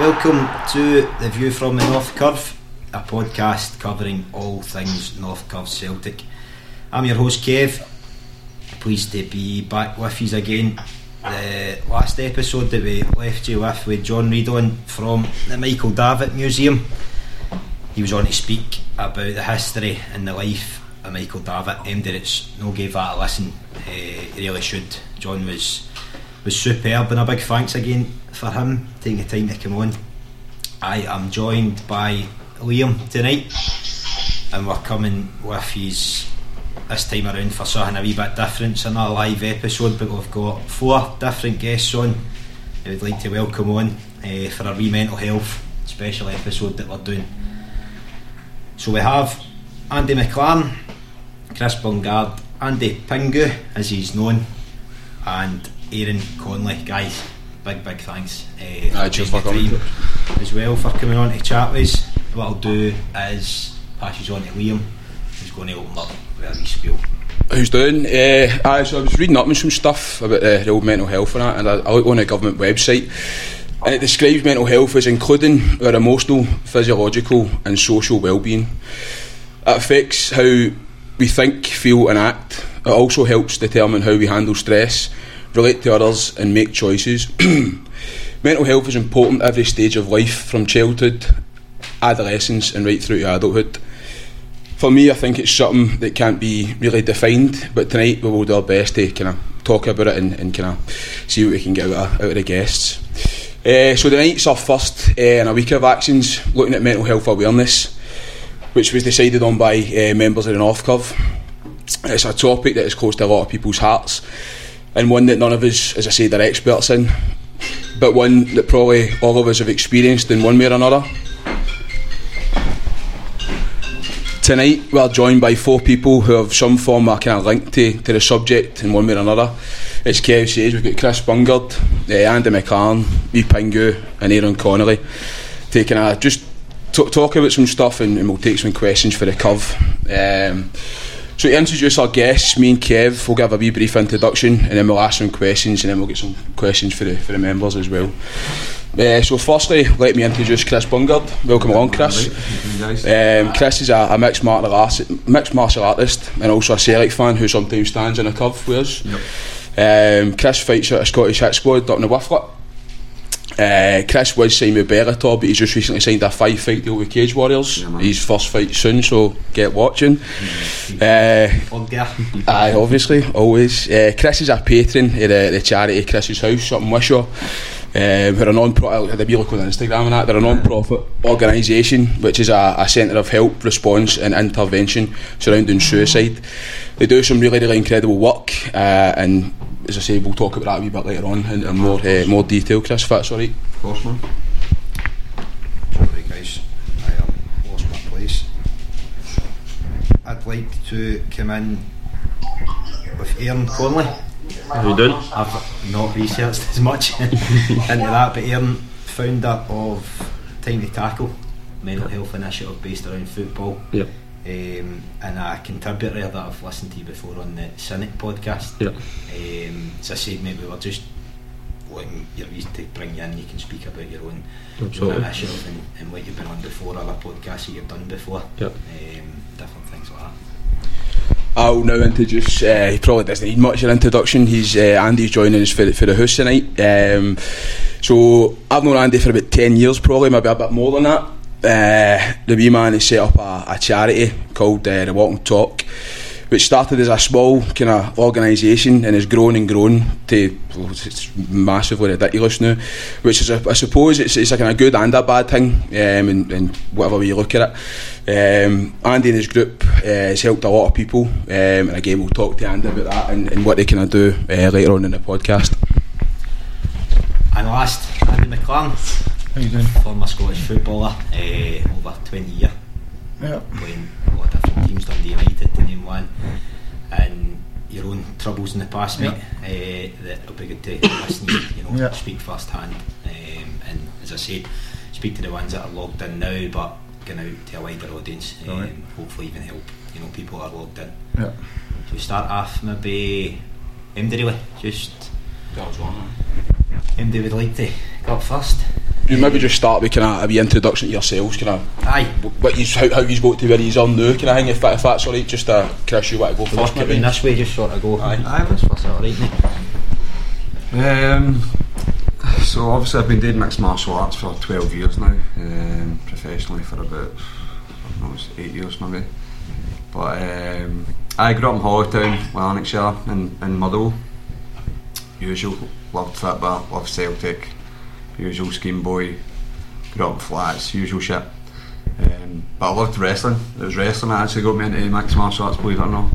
Welcome to The View from the North Curve, a podcast covering all things North Curve Celtic. I'm your host Kev, pleased to be back with you again. The last episode that we left you with John Reedon from the Michael Davitt Museum. He was on to speak about the history and the life of Michael Davitt. Anybody that's no gave that a listen, really should. John was superb, and a big thanks again for him taking the time to come on. I am joined by Liam tonight, and we're coming with his, this time around for something a wee bit different. It's another live episode, but we've got four different guests on who we'd like to welcome on for a wee mental health special episode that we're doing. So we have Andy McLaren, Chris Bungard, Andy Pingu as he's known, and Aaron Conley. Guys, big thanks cheers for coming as well, for coming on to chat with us. What I'll do is pass you on to Liam, who's going to open up with a wee spiel. Who's doing? So I was reading up on some stuff about the old mental health and that, and I looked on the government website, and it describes mental health as including our emotional, physiological and social well-being. It affects how we think, feel and act. It also helps determine how we handle stress, relate to others and make choices. Mental health is important at every stage of life, from childhood, adolescence and right through to adulthood. For me, I think it's something that can't be really defined, but tonight we will do our best to kind of talk about it and kind of see what we can get out of the guests. So tonight's our first in a week of actions looking at mental health awareness, which was decided on by members of the North Curve. It's a topic that is close to a lot of people's hearts, and one that none of us, as I said, are experts in, but one that probably all of us have experienced in one way or another. Tonight we are joined by four people who have some form of kind of link to the subject in one way or another. As Kev says, we've got Chris Bungard, Andy McLaren, Lee Pingu and Aaron Connolly taking a just talk about some stuff, and we'll take some questions for the Curve. So to introduce our guests, me and Kev will give a wee brief introduction, and then we'll ask some questions, and then we'll get some questions for the members as well. So firstly, let me introduce Chris Bungard. Welcome along, Chris. Chris is a mixed martial artist and also a Celtic fan who sometimes stands in a Curve with us. Yep. Chris fights at a Scottish hit squad up in the Whifflet. Chris was signed with Bellator, but he's just recently signed a 5-fight deal with Cage Warriors. Yeah, his first fight soon, so get watching. Aye, obviously, always. Chris is a patron of the charity Chrissie's House up in Wishaw. They're a non-profit. They'll be looking on Instagram and that. They're a non-profit organisation which is a centre of help, response and intervention surrounding suicide. They do some really incredible work, and as I say, we'll talk about that a wee bit later on in more detail, Chris, if that's alright. Of course, man. Sorry guys, I lost my place. I'd like to come in with Aaron Conley. How you doing? I've not researched as much into that, but Aaron, founder of Time to Tackle, mental health initiative based around football. Yep. And a contributor that I've listened to before on the Cynic podcast. Yep. As I said, maybe we're just wanting to bring you in, you can speak about your own initiative and what you've been on before, other podcasts that you've done before. Yep. Different things like that. I'll now introduce, he probably doesn't need much of an introduction, he's Andy's joining us for the house tonight. So I've known Andy for about 10 years probably, maybe a bit more than that. The wee man has set up a charity called The Walk and Talk, which started as a small kind of organisation and has grown to, well, it's massively ridiculous now, which is, I suppose it's a kind of good and a bad thing, and whatever way you look at it. Andy and his group has helped a lot of people, and again we'll talk to Andy about that and what they can do later on in the podcast. And last, Andy McLaren. How you doing? Former Scottish footballer, over 20 years, yep, playing a lot of different teams, Dundee United to name one, and your own troubles in the past, mate, yep, that'll be good to listen to, yep, speak first hand, and as I said, speak to the ones that are logged in now, but going out to a wider audience, right, hopefully even help people that are logged in. Yep. So we start off maybe, MD really, just, MD would like to go up first. you maybe just start with kind of a wee introduction to yourselves, kind of what you how you got to where he's on now, kind of thing, if that's alright, just Chris, you want to go first? Maybe in this way, just sort of go. Aye, that's first, alright, mate. So obviously I've been doing mixed martial arts for 12 years now, professionally for about 8 years maybe. But I grew up in Holytown, Lanarkshire, in Motherwell. Usual, loved football, loved Celtic, usual scheme boy, grew up in flats, usual shit. But I loved wrestling. It was wrestling that actually got me into mixed martial arts, believe it or not.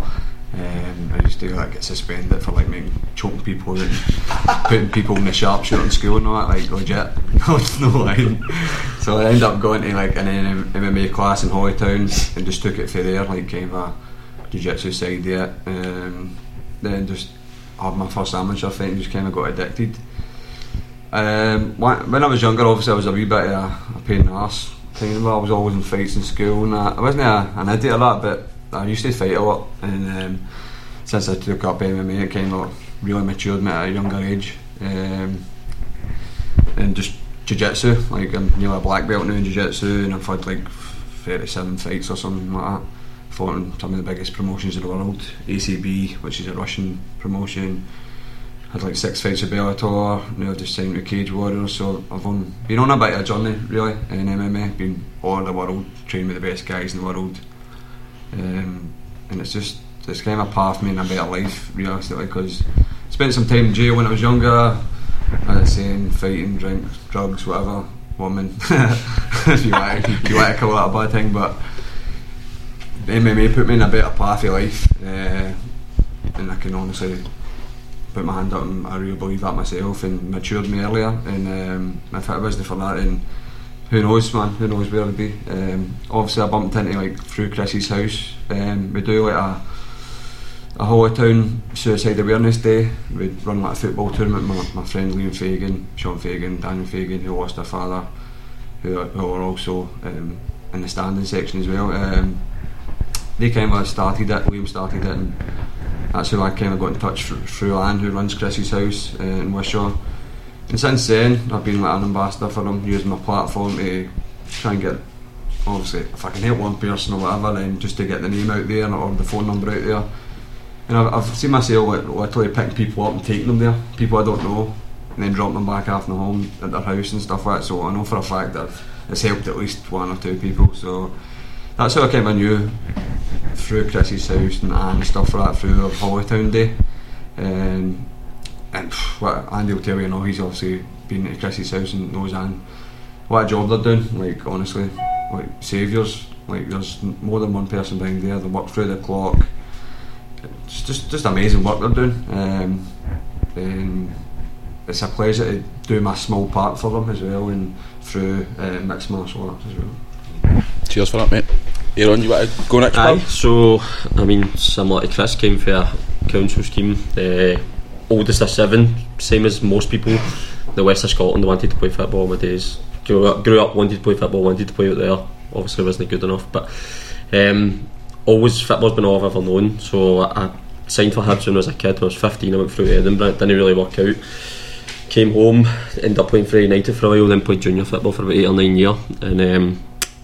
I used to get suspended for making choking people and putting people in the sharpshooter in school and all that, legit. No lying. So I ended up going to an MMA class in Holytown and just took it from there, kind of a jiu-jitsu side there. Then just had my first amateur fight and just kind of got addicted. When I was younger, obviously I was a wee bit of a pain in the arse. Kind of, I was always in fights in school and I wasn't an idiot or that, but I used to fight a lot, and since I took up MMA it kind of really matured me at a younger age, and just jiu-jitsu, I'm nearly a black belt now in jiu-jitsu, and I've had 37 fights or something like that. Fought in some of the biggest promotions in the world, ACB, which is a Russian promotion, had 6 fights with Bellator, now I've just signed with Cage Warriors, so I've been on a bit of a journey really in MMA, been all over the world, trained with the best guys in the world. And it's kind of a path me in a better life, realistically, because I spent some time in jail when I was younger, saying fighting, drink, drugs, whatever, woman, if you like to call that a bad thing, but the MMA put me in a better path of life, and I can honestly put my hand up and I really believe that myself, and matured me earlier, and if it wasn't for that, then who knows, man, who knows where I'd be. Obviously I bumped into through Chrissie's House, we do a Holytown Suicide Awareness Day, we'd run a football tournament, my friend Liam Fagan, Sean Fagan, Daniel Fagan, who lost their father, who were also in the standing section as well. They kind of started it, Liam started it, and that's how I kind of got in touch through Anne, who runs Chrissie's House in Wishaw. And since then, I've been an ambassador for them, using my platform to try and get, obviously, if I can help one person or whatever, then just to get the name out there or the phone number out there. And I've seen myself literally picking people up and taking them there, people I don't know, and then dropping them back after home at their house and stuff like that. So I know for a fact that it's helped at least one or two people. So that's how I kind of knew through Chrissie's House and stuff like that, through Holytown Day. And what Andy will tell you, he's obviously been at Chrissie's House and knows Anne. What a job they're doing, honestly, saviours. There's more than one person behind there, they work through the clock. It's just amazing work they're doing. And it's a pleasure to do my small part for them as well, and through mixed martial arts as well. Cheers for that, mate. Aaron, you want to go next? Aye, so, similar to Chris, came for a council scheme. Oldest of 7, same as most people, the west of Scotland, wanted to play football my days. Grew up, wanted to play football, wanted to play out there, obviously wasn't good enough, but always football's been all I've ever known, so I signed for Hibs when I was a kid, when I was 15 I went through to Edinburgh, it didn't really work out, came home, ended up playing for United for a while, then played junior football for about 8 or 9 years, and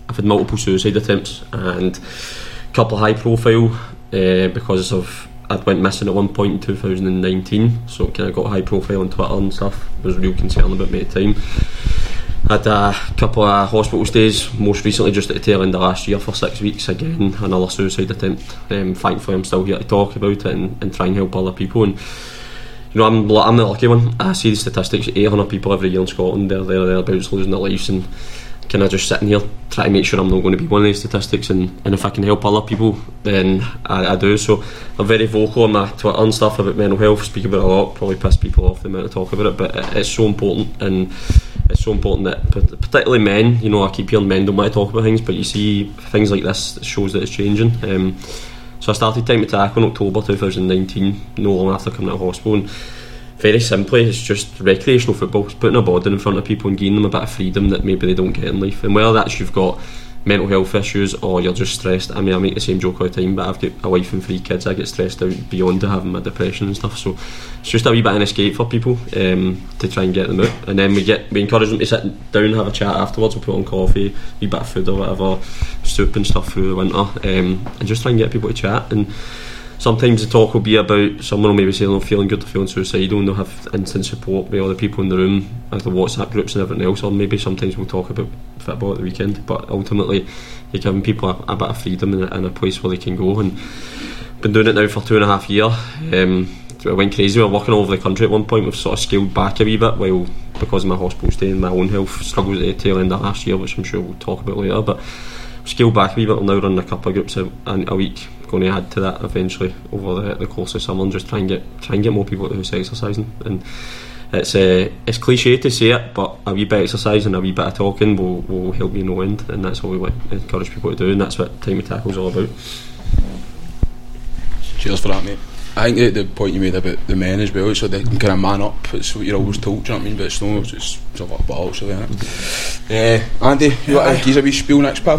I've had multiple suicide attempts, and a couple of high profile, because of I went missing at one point in 2019, so it kind of got high profile on Twitter and stuff. There was real concern about me at the time. Had a couple of hospital stays, most recently just at the tail end of last year for 6 weeks, again another suicide attempt. Thankfully I'm still here to talk about it and try and help other people, and I'm the lucky one. I see the statistics, 800 people every year in Scotland, thereabouts losing their lives, and kind of just sitting here trying to make sure I'm not going to be one of these statistics, and if I can help other people then I do. So I'm very vocal on my Twitter and stuff about mental health, speak about it a lot, probably piss people off the amount I talk about it, but it's so important, and it's so important that particularly men, I keep hearing men don't want to talk about things, but you see things like this shows that it's changing. So I started Time to Tackle in October 2019, no long after coming out of hospital, and very simply, it's just recreational football. It's putting a body in front of people and giving them a bit of freedom that maybe they don't get in life. And whether that's you've got mental health issues or you're just stressed. I mean, I make the same joke all the time, but I've got a wife and three kids. I get stressed out beyond having my depression and stuff, so it's just a wee bit of an escape for people to try and get them out. And then we encourage them to sit down and have a chat afterwards. We'll put on coffee, a wee bit of food or whatever, soup and stuff through the winter, and just try and get people to chat. And sometimes the talk will be about someone will maybe say they're feeling good, they're feeling suicidal, and they'll have instant support by all the people in the room, like the WhatsApp groups and everything else. Or maybe sometimes we'll talk about football at the weekend, but ultimately you're giving people a bit of freedom and a place where they can go. And been doing it now for 2.5 years. I went crazy. We were working all over the country at one point. We've sort of scaled back a wee bit, while because of my hospital stay and my own health struggles at the tail end of last year, which I'm sure we'll talk about later. But scaled back a wee bit. We're now running a couple of groups a week. Going to add to that eventually over the course of summer, and just try and get more people at the house exercising. And it's cliche to say it, but a wee bit of exercise and a wee bit of talking will help you no end, and that's what we encourage people to do, and that's what Time to Tackle is all about. Cheers for that, mate. I think the point you made about the men as well, it's like the kind of man up, it's what you're always told, do you know what I mean? But it's no, it's a lot of balls, isn't it? Andy, you want to give a wee spiel next, pal?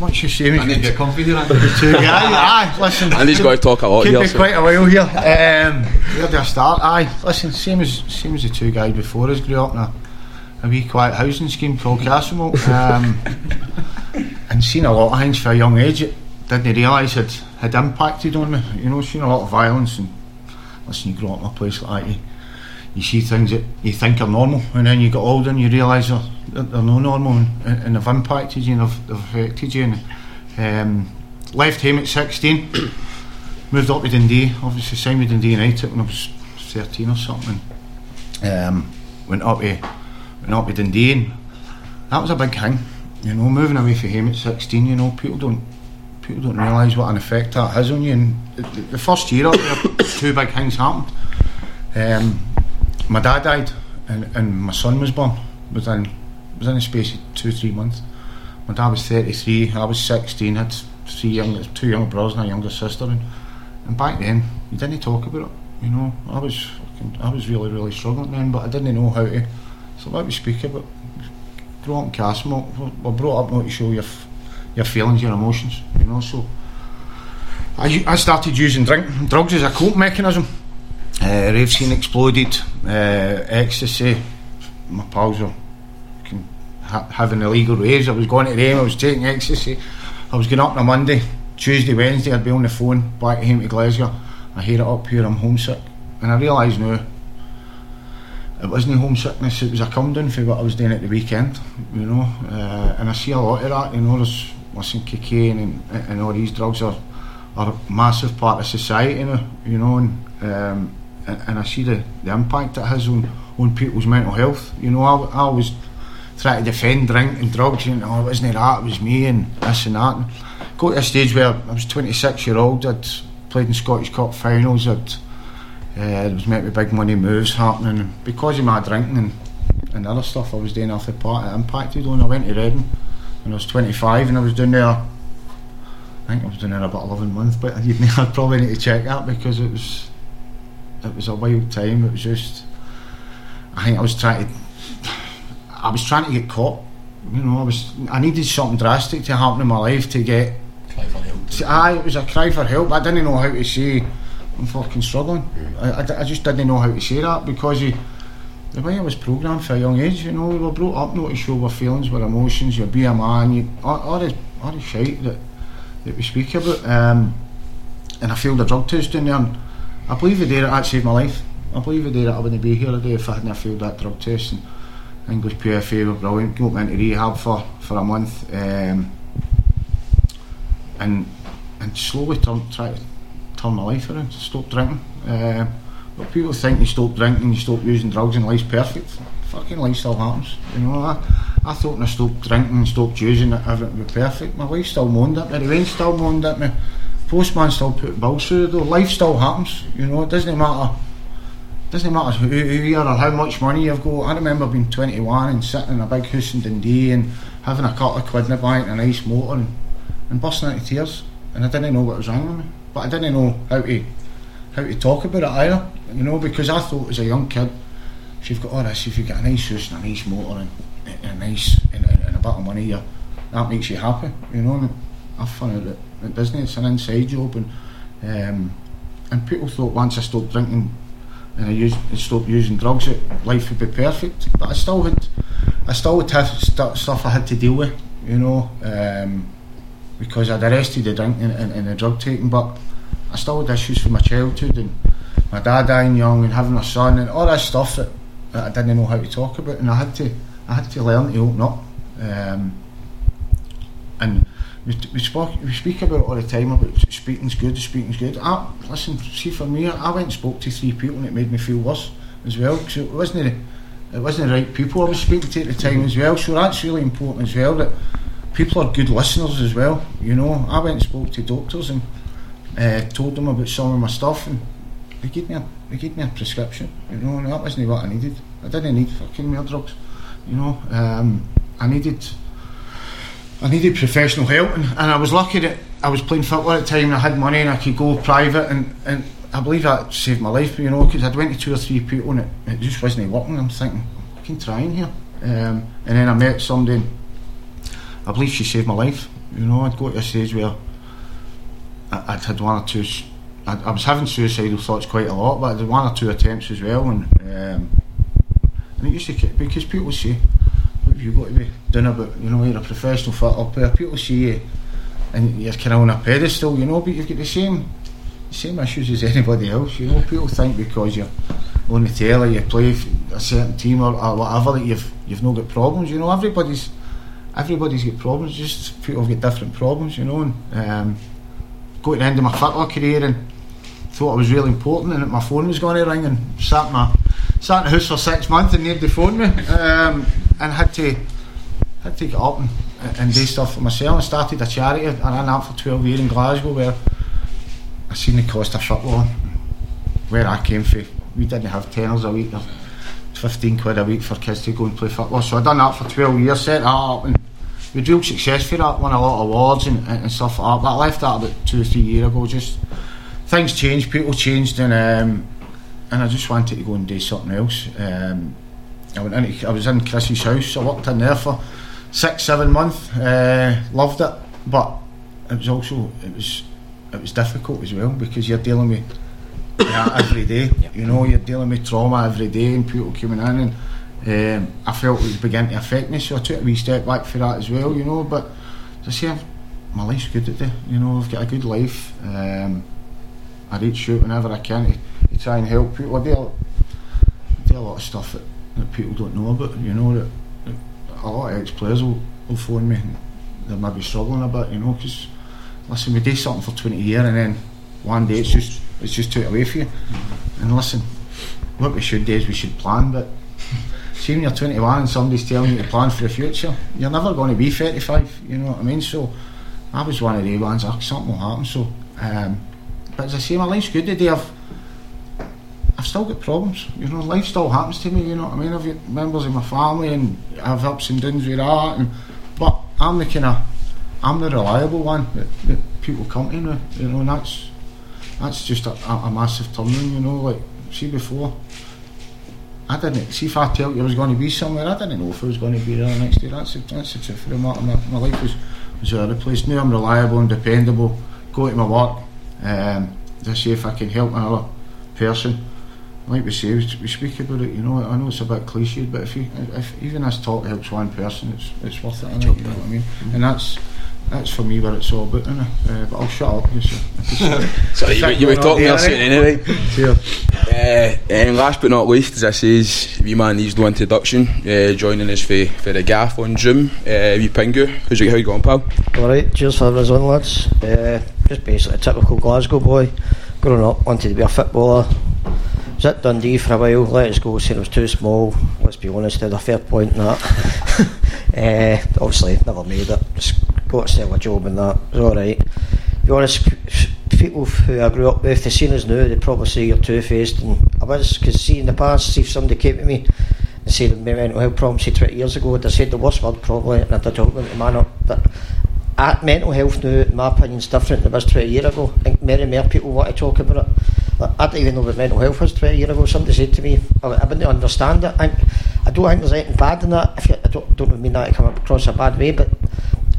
Much the same. I need to get comfy here. Listen. Andy's got to talk a lot here. Could be quite a while here. Where do I start? Listen. Same as the two guys before us grew up in a wee quiet housing scheme called Cassimo, and seen a lot of things for a young age. It didn't realise had impacted on me. You know, seen a lot of violence, and listen, you grow up in a place like that. You see things that you think are normal, and then you get older and you realise they're no normal, and they've impacted you and they've affected you. And left home at 16, moved up to Dundee, obviously signed with Dundee United when I was 13 or something. Went up to Dundee, and that was a big thing, you know, moving away from home at 16. You know, people don't realise what an effect that has on you. And the first year up there, two big things happened. My dad died, and my son was born within the space of 2-3 months. My dad was 33, I was 16, had two younger brothers and a younger sister, and back then you didn't talk about it, you know. I was really, really struggling then, but I didn't know how to, so what we speak about. Grow up in Castle, we're brought up not to show your feelings, your emotions, you know. So I started using drugs as a coping mechanism. Rave scene exploded, ecstasy. My pals were having illegal raves. I was going to them, I was taking ecstasy. I was going up on a Monday, Tuesday, Wednesday I'd be on the phone back home to Glasgow. I hear it up here, I'm homesick. And I realise now it wasn't homesickness, it was a come down for what I was doing at the weekend, you know. And I see a lot of that, you know. There's, listen, cocaine and all these drugs are a massive part of society now, you know. And I see the impact it has on people's mental health. You know, I always try to defend drink and drugs, and oh, it wasn't that, it was me and this and that. And got to a stage where I was 26 years old, I'd played in Scottish Cup finals, there was meant to be big money moves happening, and because of my drinking and other stuff I was doing after the party, it impacted on. I went to Reading when I was 25, and I was down there, I think I was down there about 11 months, but I'd probably need to check that, because it was a wild time. It was just, I think I was trying to get caught, you know. I needed something drastic to happen in my life to get cry for help. It was a cry for help. I didn't know how to say I'm fucking struggling. I just didn't know how to say that, because the way I was programmed for a young age, you know. We were brought up not to show our feelings, our emotions, your be a man, all the shite that we speak about. And I failed a drug test in there, and I believe the day that saved my life. I believe the day that I wouldn't be here today if I hadn't failed that drug test. And English PFA were brilliant. Got me into rehab for a month, and slowly try to turn my life around. Stop drinking. But people think you stop drinking, you stop using drugs, and life's perfect. Fucking life still happens. You know, I thought when I stopped drinking and stopped using that everything would be perfect. My wife still moaned at me. The rain still moaned at me. Postman still put bills through the door. Life still happens, you know. It doesn't matter who you are or how much money you've got. I remember being 21 and sitting in a big house in Dundee and having a couple of quid in the bank and a nice motor, and bursting into tears, and I didn't know what was wrong with me, but I didn't know how to talk about it either, you know, because I thought as a young kid, if you've got all this, if you've got a nice house and a nice motor and a bit of money, that makes you happy, you know. And I found out at Disney it's an inside job, and people thought once I stopped drinking and I stopped using drugs, life would be perfect. But I still had stuff I had to deal with, you know, because I'd arrested the drinking and the drug taking. But I still had issues from my childhood and my dad dying young and having a son and all that stuff that I didn't know how to talk about, and I had to learn to open up. And we speak about it all the time, about speaking's good. For me, I went and spoke to three people and it made me feel worse as well, because it wasn't the right people I was speaking to at the time as well. So that's really important as well, that people are good listeners as well, you know. I went and spoke to doctors and told them about some of my stuff, and they gave me a prescription, you know, and that wasn't what I needed. I didn't need fucking more drugs, you know. I needed professional help, and I was lucky that I was playing football at the time and I had money and I could go private, and I believe that saved my life, you know, because I'd went to two or three people and it just wasn't working. I'm thinking, I'm fucking trying here. And then I met somebody and I believe she saved my life, you know. I'd go to a stage where I'd had one or two, I was having suicidal thoughts quite a lot, but I did one or two attempts as well, and it used to get, because people say, you've got to be doing about, you know, you're a professional football player, people see you and you're kind of on a pedestal, you know, but you've got the same issues as anybody else, you know. People think because you're on the telly, you play for a certain team or whatever, that you've not got problems, you know. Everybody's got problems, just people have got different problems, you know. And go to the end of my football career and thought it was really important, and my phone was going to ring, and sat in the house for 6 months and nobody phoned me, and had to get up and do stuff for myself. I started a charity. I ran out for 12 years in Glasgow, where I seen the cost of football, where I came from. We didn't have £10 a week or £15 a week for kids to go and play football, so I done that for 12 years, set that up, and we had real success for that, won a lot of awards and stuff like that. I left that about 2 or 3 years ago. Just things changed, people changed, and I just wanted to go and do something else. I was in Chrissie's House. I worked in there for 6-7 months. Loved it, but it was also it was difficult as well, because you're dealing with every day. Yep. You know, you're dealing with trauma every day, and people coming in, and I felt it was beginning to affect me. So I took a wee step back for that as well, you know. But as I say, my life's good today. You know, I've got a good life. I reach out whenever I can to try and help people. I do a lot of stuff that people don't know about, you know, that a lot of ex-players will phone me and they're maybe struggling a bit, you know, because, listen, we do something for 20 years and then one day it's just took away for you. Mm-hmm. And listen, what we should do is we should plan, but see, when you're 21 and somebody's telling you to plan for the future, you're never going to be 35, you know what I mean? So I was one of the ones, something will happen, so, but as I say, my life's good today. I've still got problems, you know. Life still happens to me, you know what I mean. I've got members of my family, and I've ups and downs with that. But I'm the reliable one that people come to now, you know. And that's just a massive turning, you know. Like, see, before I didn't see, if I tell you I was going to be somewhere, I didn't know if I was going to be there the next day. That's the truth of the matter. My life was out of place. Now I'm reliable and dependable. Go to my work. To see if I can help another person. Like we say, we speak about it, you know. I know it's a bit cliched, but if even this talk helps one person, it's worth it, isn't it, you know what I mean? Mm-hmm. And that's for me what it's all about, isn't it? But I'll shut up. Sorry, you were talking there soon anyway. And last but not least, this is wee man needs no introduction, joining us for the gaff on Zoom, wee Pingu. How you going, pal? Alright, cheers for having us on, lads. Just basically a typical Glasgow boy, growing up, wanted to be a footballer. Was at Dundee for a while, let us go, said I was too small, let's be honest, they had a fair point in that. Obviously, never made it, just got to sell a job and that, it was alright. To be honest, people who I grew up with, if they've seen us now, they probably say you're two-faced, and I was, because see in the past, see if somebody came to me and said my mental health problem, say 20 years ago, they said the worst word probably, and I'd have told them to man up. But mental health now, in my opinion, is different than it was 20 years ago. I think more and more people want to talk about it. I didn't even know what mental health was 20 years ago. Somebody said to me, I wouldn't understand it. I don't think there's anything bad in that. I don't mean that to come across a bad way, but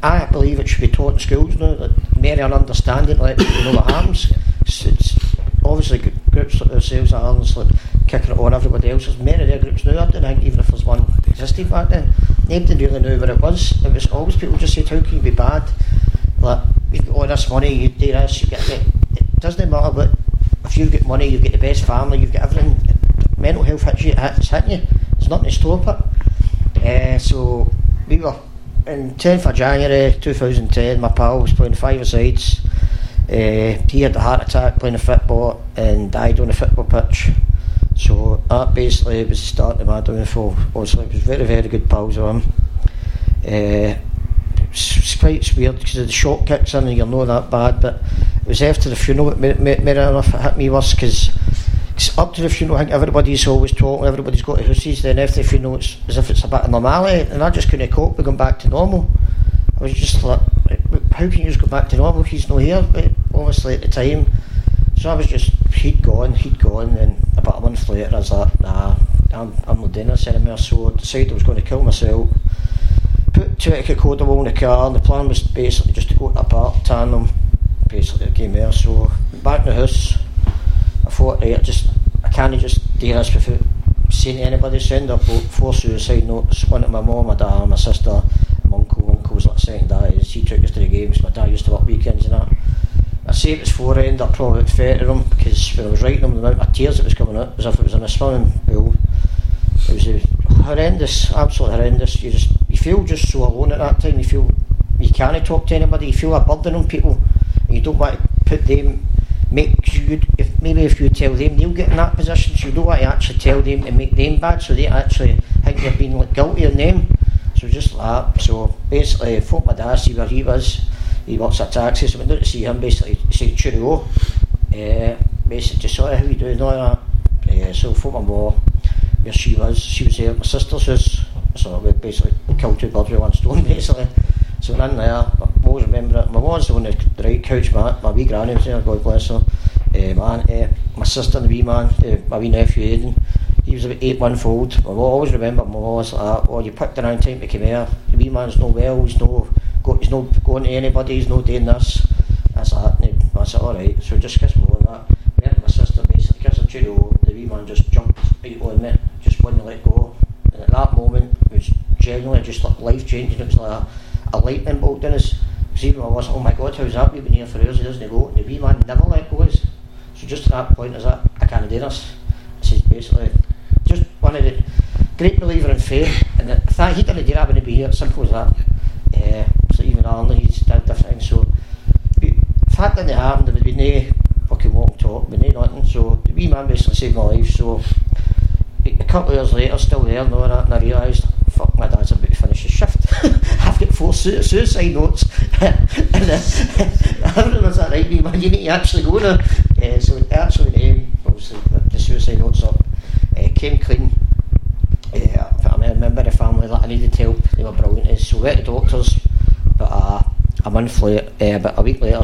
I believe it should be taught in schools now, that marry an understanding, let people know what happens. It's obviously groups like ourselves that aren't like kicking it on everybody else. There's many of their groups now, I don't think, even if there's one existed back then, nobody really knew where it was. It was always people just said, how can you be bad? Like, you've got all this money, you do this, you get it. It doesn't matter, but if you've got money, you've got the best family, you've got everything. Mental health hits you, it's hitting you. There's nothing to stop it. So we were in 10th of January 2010, my pal was playing five-a-sides. He had a heart attack playing football and died on the football pitch. So that basically was the start of my downfall. Obviously, it was very, very good pals of him. It's quite weird because the shock kicks in and you're not that bad, but it was after the funeral that made enough it hit me worse, because up to the funeral I think everybody's always talking, everybody's got to houses, then after the funeral it's as if it's a bit of normality, and I just couldn't cope with going back to normal. I was just like, how can you just go back to normal, he's not here, but obviously at the time. So I was just, he'd gone, and about a month later I was like, nah, I'm not doing this anymore, so I decided I was going to kill myself. Put 2 acre cordial in the car, and the plan was basically just to go to a park, tan them, basically a game there. So back in the house, I thought, right, I can't just do this without seeing anybody. Send up 4 suicide notes, one to my mum, my dad, my sister, my uncle. My uncle's like second dad, he took us to the games, my dad used to work weekends and that. I say it was 4, I ended up probably about 30 of them, because when I was writing them, the amount of tears that was coming out, as if it was in a swimming pool. It was horrendous, absolutely horrendous. You feel just so alone at that time. You feel you can't talk to anybody. You feel a burden on people. And you don't want to put them. Maybe if you tell them, they'll get in that position. So you don't want to actually tell them and make them bad, so they actually think you're being like guilty on them. So just like that. So basically, I thought my dad, see where he was. He works at taxis. So I went down to see him. Basically, he said cheerio. Basically, just sorry, how you doing, all that. So I thought my mum, where she was. She was there at my sister's house. So we basically killed 2 birds with one stone, basically. So we're in there, I always remember it. My mum was on the right couch, my wee granny was there, God bless her. My auntie, my sister and the wee man, my wee nephew Aidan, he was about 8 months old. I always remember my mum was like that, oh, you picked the wrong time to come here, the wee man's no well, he's no going to anybody, he's no doing this. That's that, and I said, alright, so just kiss my mum that. I went to my sister, basically kissed her cheerio, the wee man just jumped right on me, just wouldn't let go. And at that moment, it was genuinely just like life-changing. It was like a lightning bolt in us. Because even when I was like, oh my God, how's that? We've been here for hours, he doesn't go. And the wee man never let go of us. So just at that point, I was like, I can't do this. This is basically just one of the great believer in faith. And if he didn't do that, I wouldn't be here. Simple as that. So even Alan, he's did different things. So if that didn't happen, there would be no fucking walk and talk, there would be no nothing. So the wee man basically saved my life. So a couple of years later, still there, knowing that, and I realised, fuck, my dad's about to finish his shift. I've got 4 suicide notes. And everyone's like, right, man, you need to actually go now. So actually, obviously, the suicide notes up, came clean. I remember the family, like, I needed help, they were brilliant. So we went to doctors, but about a week later,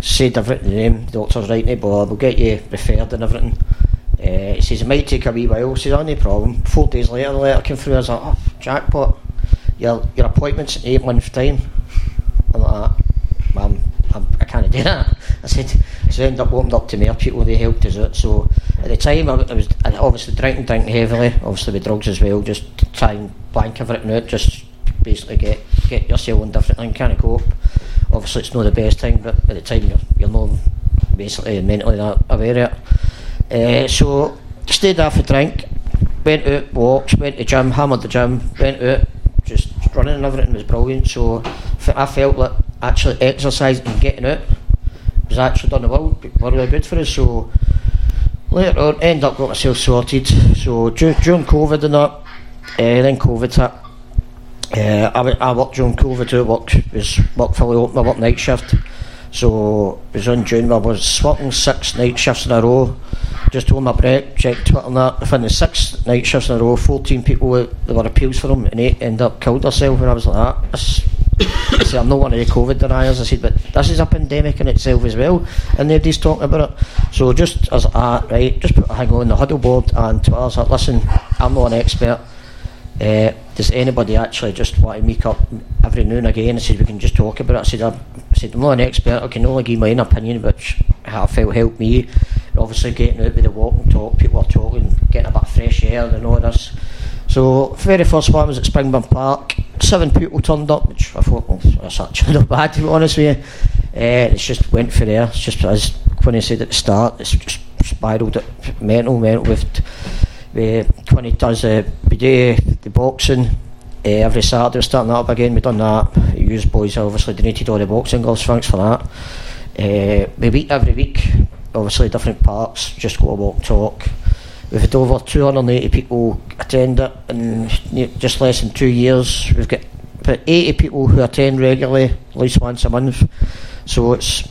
said everything to them. The doctor's right, no bother, we'll get you referred and everything. He says, it might take a wee while. He says, oh, no problem. 4 days later, the letter came through. I was like, oh, jackpot. Your appointment's in 8 months' time. I'm like, Mum, I can't do that. I said, so I ended up walking up to more people. They helped us out. So at the time, I was obviously drinking heavily, obviously with drugs as well, just try and blank everything out, just basically get yourself on different things, can't cope. Obviously, it's not the best thing, but at the time, you're not basically mentally that aware of it. So stayed off a drink, went out, walks, went to gym, hammered the gym, went out, just running and everything was brilliant. So I felt like actually exercising and getting out was actually done the world, really good for us. So later on, ended up got myself sorted. So during COVID and that, then COVID hit. I worked during COVID too. Work fully open. I worked night shift. So it was on June. I was working 6 night shifts in a row. Just on my break, checked Twitter and that. Within the 6 night shifts in a row, 14 people there were appeals for them, and 8 ended up killed themselves. And I was like, I said, I'm not one of the COVID deniers. I said, but this is a pandemic in itself as well, and nobody's talking about it. So just as I put a hang on the huddle board and Twitter. I was like, listen, I'm not an expert. Does anybody actually just want to meet up every now and again and says we can just talk about it? I said I'm not an expert, I can only give my own opinion, which I felt helped me. Obviously getting out with the walk and talk, people are talking, getting a bit of fresh air and all this. So very first one was at Springburn Park. 7 people turned up, which I thought, well, that's actually not bad, to be honest with you. It just went for there. It's just, as Quinny said at the start, it's just spiralled at mental with Quinny does the boxing. Every Saturday we're starting that up again. We've done that. You boys obviously donated all the boxing gloves, thanks for that. We meet every week, obviously different parts, just go to walk talk. We've had over 280 people attend it in just less than 2 years. We've got about 80 people who attend regularly, at least once a month. So it's,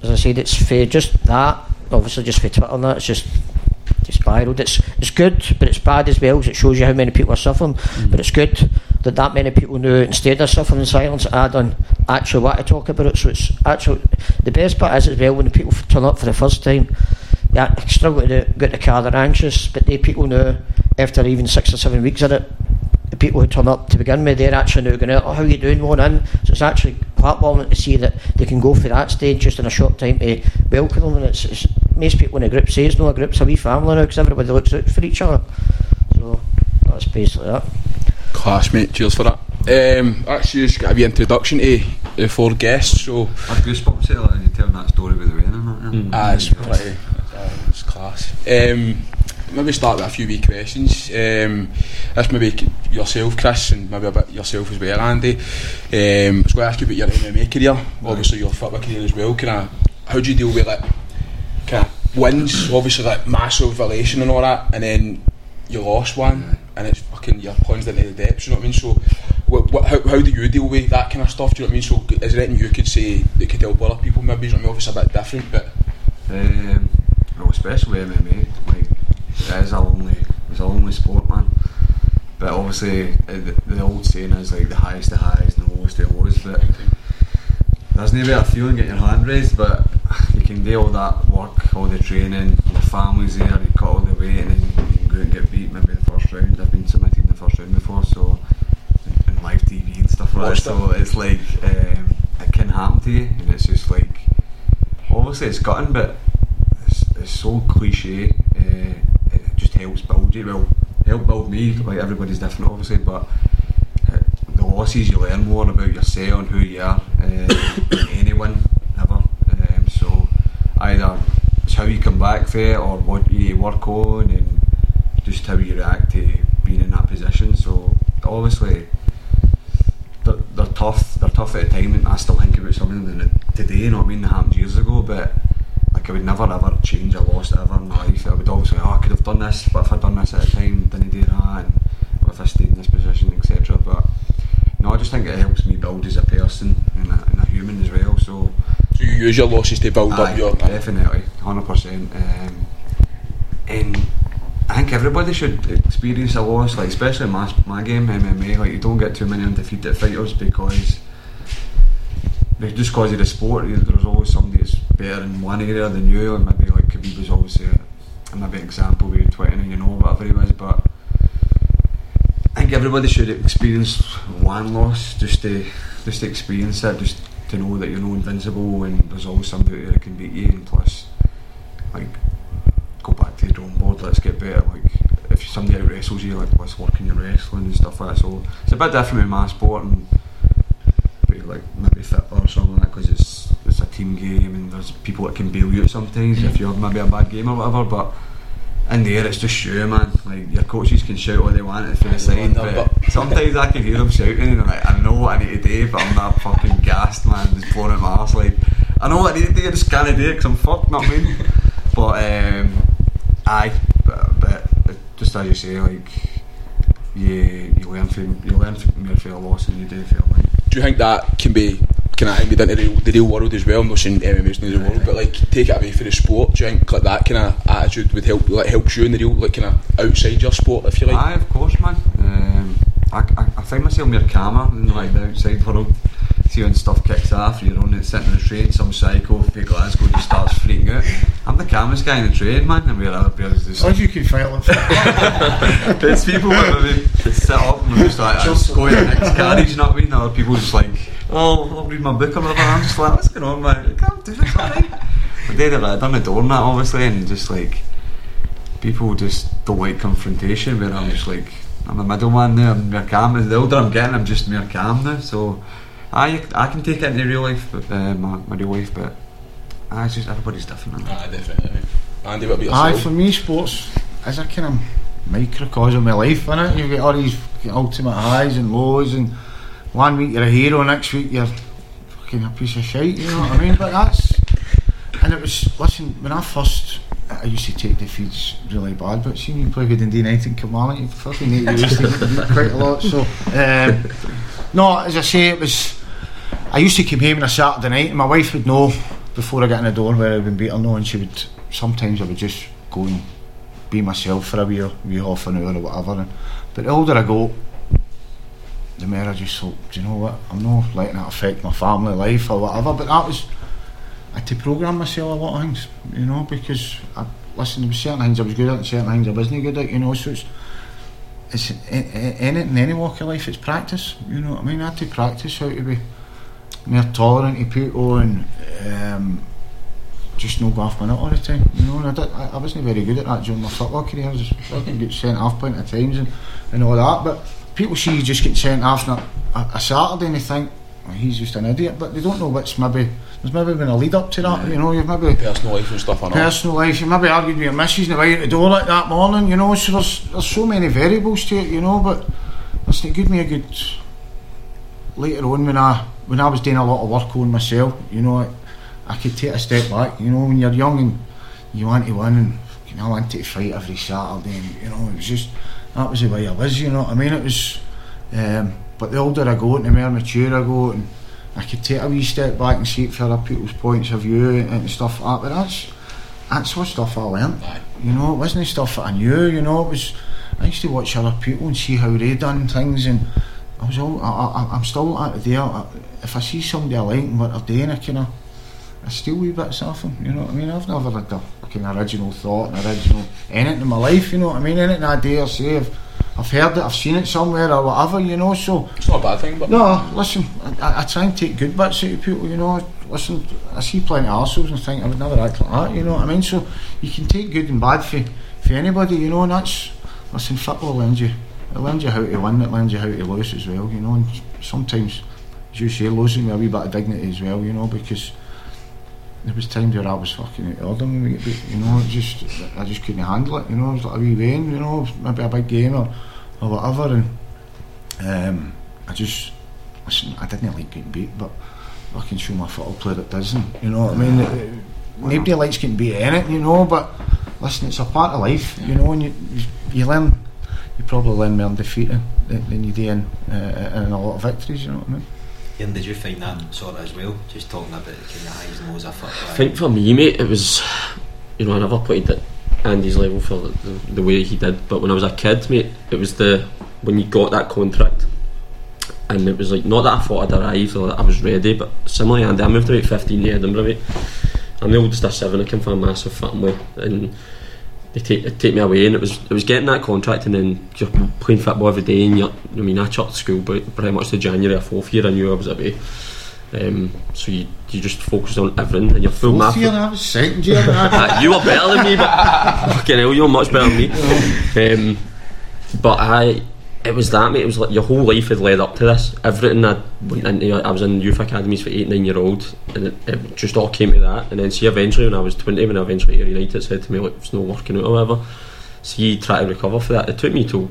as I said, it's for just that, obviously just for Twitter and that, it's just spiralled. It's good, but it's bad as well, because it shows you how many people are suffering. Mm. But it's good that many people know, instead of suffering in silence, I don't actually want to talk about it. So it's actually, the best part is as well, when the people turn up for the first time, they struggle to get the car, they're anxious, but the people now, after even 6 or 7 weeks of it, the people who turn up to begin with, they're actually now going out, how are you doing, one in? So it's actually heartwarming to see that they can go through that stage just in a short time to welcome them, and it's most people in a group say it's not a group, it's a wee family now, because everybody looks out for each other. So that's basically that. Class, mate, cheers for that. Actually, you just got a wee introduction to the four guests, so... I've goosebumps at that, and you're telling that story with the rain, isn't it? It's pretty... It's class. Maybe start with a few wee questions. That's maybe yourself, Chris, and maybe a bit yourself as well, Andy. I was going to ask you about your MMA career, obviously your football career as well. How do you deal with that? Kind of wins, obviously that massive relation and all that, and then you lost one, and it's fucking, you're plunged into the depths, you know what I mean? So how do you deal with that kind of stuff, do you know what I mean? So is there anything you could say that could help other people maybe, you know what I mean? Obviously a bit different, but... Well, especially MMA, like, it's a lonely sport, man. But obviously, the old saying is like the highest of highs and the lowest of lows. But there's no better feeling getting your hand raised, but you can do all that work, all the training, your family's there, you cut all the weight, and then you can go and get beat maybe in the first round. I've been submitted in the first round before, so in live TV and stuff like that. So it's like, it can happen to you, and it's just like, obviously it's gutting, but it's so cliche, it just helps build you, well, help build me, like everybody's different obviously, but the losses you learn more about yourself and who you are, than anyone ever, so either it's how you come back to it or what you need to work on and just how you react to being in that position. So obviously they're tough at the time, and I still think about something that today, you know what I mean, that happened years ago, but I would never ever change a loss ever in my life. I would always say, I could have done this, but if I'd done this at a time, didn't do that, and what if I stayed in this position, etc. But no, I just think it helps me build as a person and a human as well. So you use your losses to build up your... Definitely, 100%. And I think everybody should experience a loss, like especially in my game, MMA. Like, you don't get too many undefeated fighters because... just because of the sport, there's always somebody that's better in one area than you, and maybe like Khabib was obviously maybe an example with 29, you know, whatever he was, but I think everybody should experience one loss just to experience it, just to know that you're not invincible and there's always somebody out there that can beat you, and plus, like, go back to the drawing board, let's get better. Like, if somebody out wrestles you, like, let's work on your wrestling and stuff like that. So it's a bit different with my sport, and like maybe football or something like that, because it's a team game and there's people that can bail you out sometimes if you have maybe a bad game or whatever, but in there it's just you, man. Like, your coaches can shout all they want at the side, but sometimes I can hear them shouting and I'm like, I know what I need to do, but I'm not fucking gassed, man, just blown out my arse, like, I know what I need to do, I just can't do it because I'm fucked, know what I mean? But but just as you say, like, you learn from your fair loss and you do feel like... Do you think that can be handed into the real world as well? I'm not saying MMA's in the real world, but like, take it away from the sport. Do you think like that kind of attitude would help, like, helps you in the real, like, kind of outside your sport, if you like? Aye, of course, man. I find myself more calmer than like the outside world. to you and stuff kicks off and you're only sitting on the train, some psycho from Glasgow just starts freaking out. I'm the calmest guy in the train, man, and we're out there just... Or you can fight with it. There's people where they sit up and they're just like, I'm just going to the next carriage, you know what I mean? And other people just like, oh, I'll read my book or whatever. I'm just like, what's going on, man? I can't do this, alright? But they had done the doormat, obviously, and just like, people just don't like confrontation, where I'm just like, I'm a middleman now, I'm mere calm. The older I'm getting, I'm just mere calm now, so I can take it into real life, but, my real life, but it's just everybody's different. Ah, definitely. Andy, what about yourself? Aye, for me, sports is a kind of microcosm of my life, innit? You've got all these ultimate highs and lows, and one week you're a hero, next week you're fucking a piece of shite, you know what I mean? But that's... And it was, listen, when I first... I used to take defeats really bad, but seeing you play with Dundee United and Kilmarnock, you fucking hate your used to quite a lot. So, no, as I say, it was. I used to come home on a Saturday night, and my wife would know before I got in the door whether I'd been beat or no, and she would. Sometimes I would just go and be myself for a wee half an hour or whatever. And, but the older I go, the more I just thought, do you know what? I'm not letting that affect my family life or whatever. But that was. I had to programme myself a lot of things, you know, because I listened to certain things I was good at and certain things I wasn't good at, you know, so it's in any walk of life, it's practice, you know what I mean? I had to practice how to be more tolerant to people and just not go off my nut all the time, you know, and I wasn't very good at that during my football career. I was fucking get sent off plenty of times and all that, but people see you just get sent off on a Saturday and they think, well, he's just an idiot, but they don't know what's maybe... There's maybe been a lead up to that, you know, you've maybe... Personal life and stuff and all. Personal life, you maybe argued with your missus and the way out the door like that morning, you know, so there's so many variables to it, you know, but listen, it gave me a good... Later on, when I was doing a lot of work on myself, you know, I could take a step back, you know, when you're young and you want to win and you know, I wanted to fight every Saturday and, you know, it was just... That was the way I was, you know what I mean? It was... but the older I go and the more mature I go and I could take a wee step back and see it for other people's points of view and stuff like that, but that's what stuff I learnt, you know, it wasn't the stuff that I knew, you know, it was, I used to watch other people and see how they done things and I was all, I'm still out of there, if I see somebody I like and what they're doing, I kind of, I steal wee bits off them, you know what I mean, I've never had a kind of original thought, an original anything in my life, you know what I mean, anything I dare say, I've heard it, I've seen it somewhere or whatever, you know, so... It's not a bad thing, but... No, listen, I try and take good bits out of people, you know, listen, I see plenty of arseholes and think I would never act like that, you know what I mean, so you can take good and bad for anybody, you know, and that's... Listen, football learns you, it learns you how to win, it learns you how to lose as well, you know, and sometimes, as you say, losing with a wee bit of dignity as well, you know, because... There was times where I was fucking out of order when we get beat, you know, I just couldn't handle it, you know, it was like a wee vein, you know, maybe a big game or whatever, and I didn't like getting beat, but I can show my football player it doesn't, you know what I mean, nobody likes getting beat in it, you know, but listen, it's a part of life, you know, and you learn, you probably learn more in defeating than you do in a lot of victories, you know what I mean. Ian, did you find that sort of as well? Just talking about kind of highs and lows of football. I think for me, mate, it was, you know, I never played at Andy's level for the way he did, but when I was a kid, mate, it was when you got that contract, and it was like, not that I thought I'd arrived or that I was ready, but similarly, Andy, I moved about 15 to Edinburgh, mate. I'm the oldest of seven, I come from a massive family, and they take me away, and it was getting that contract, and then you're playing football every day, and I chucked school pretty much to January of 4th year. I knew I was away, so you just focus on everything, and you're full math. 4th year, I was 2nd year. You were better than me, but fucking hell, you were much better than me. It was that, mate. It was like your whole life had led up to this. Everything I went into, I was in youth academies for 8-9 year old, and it just all came to that. And then see, eventually when I was 20, when I eventually got United, said to me, like, it's not working out or whatever. See, try to recover for that. It took me till,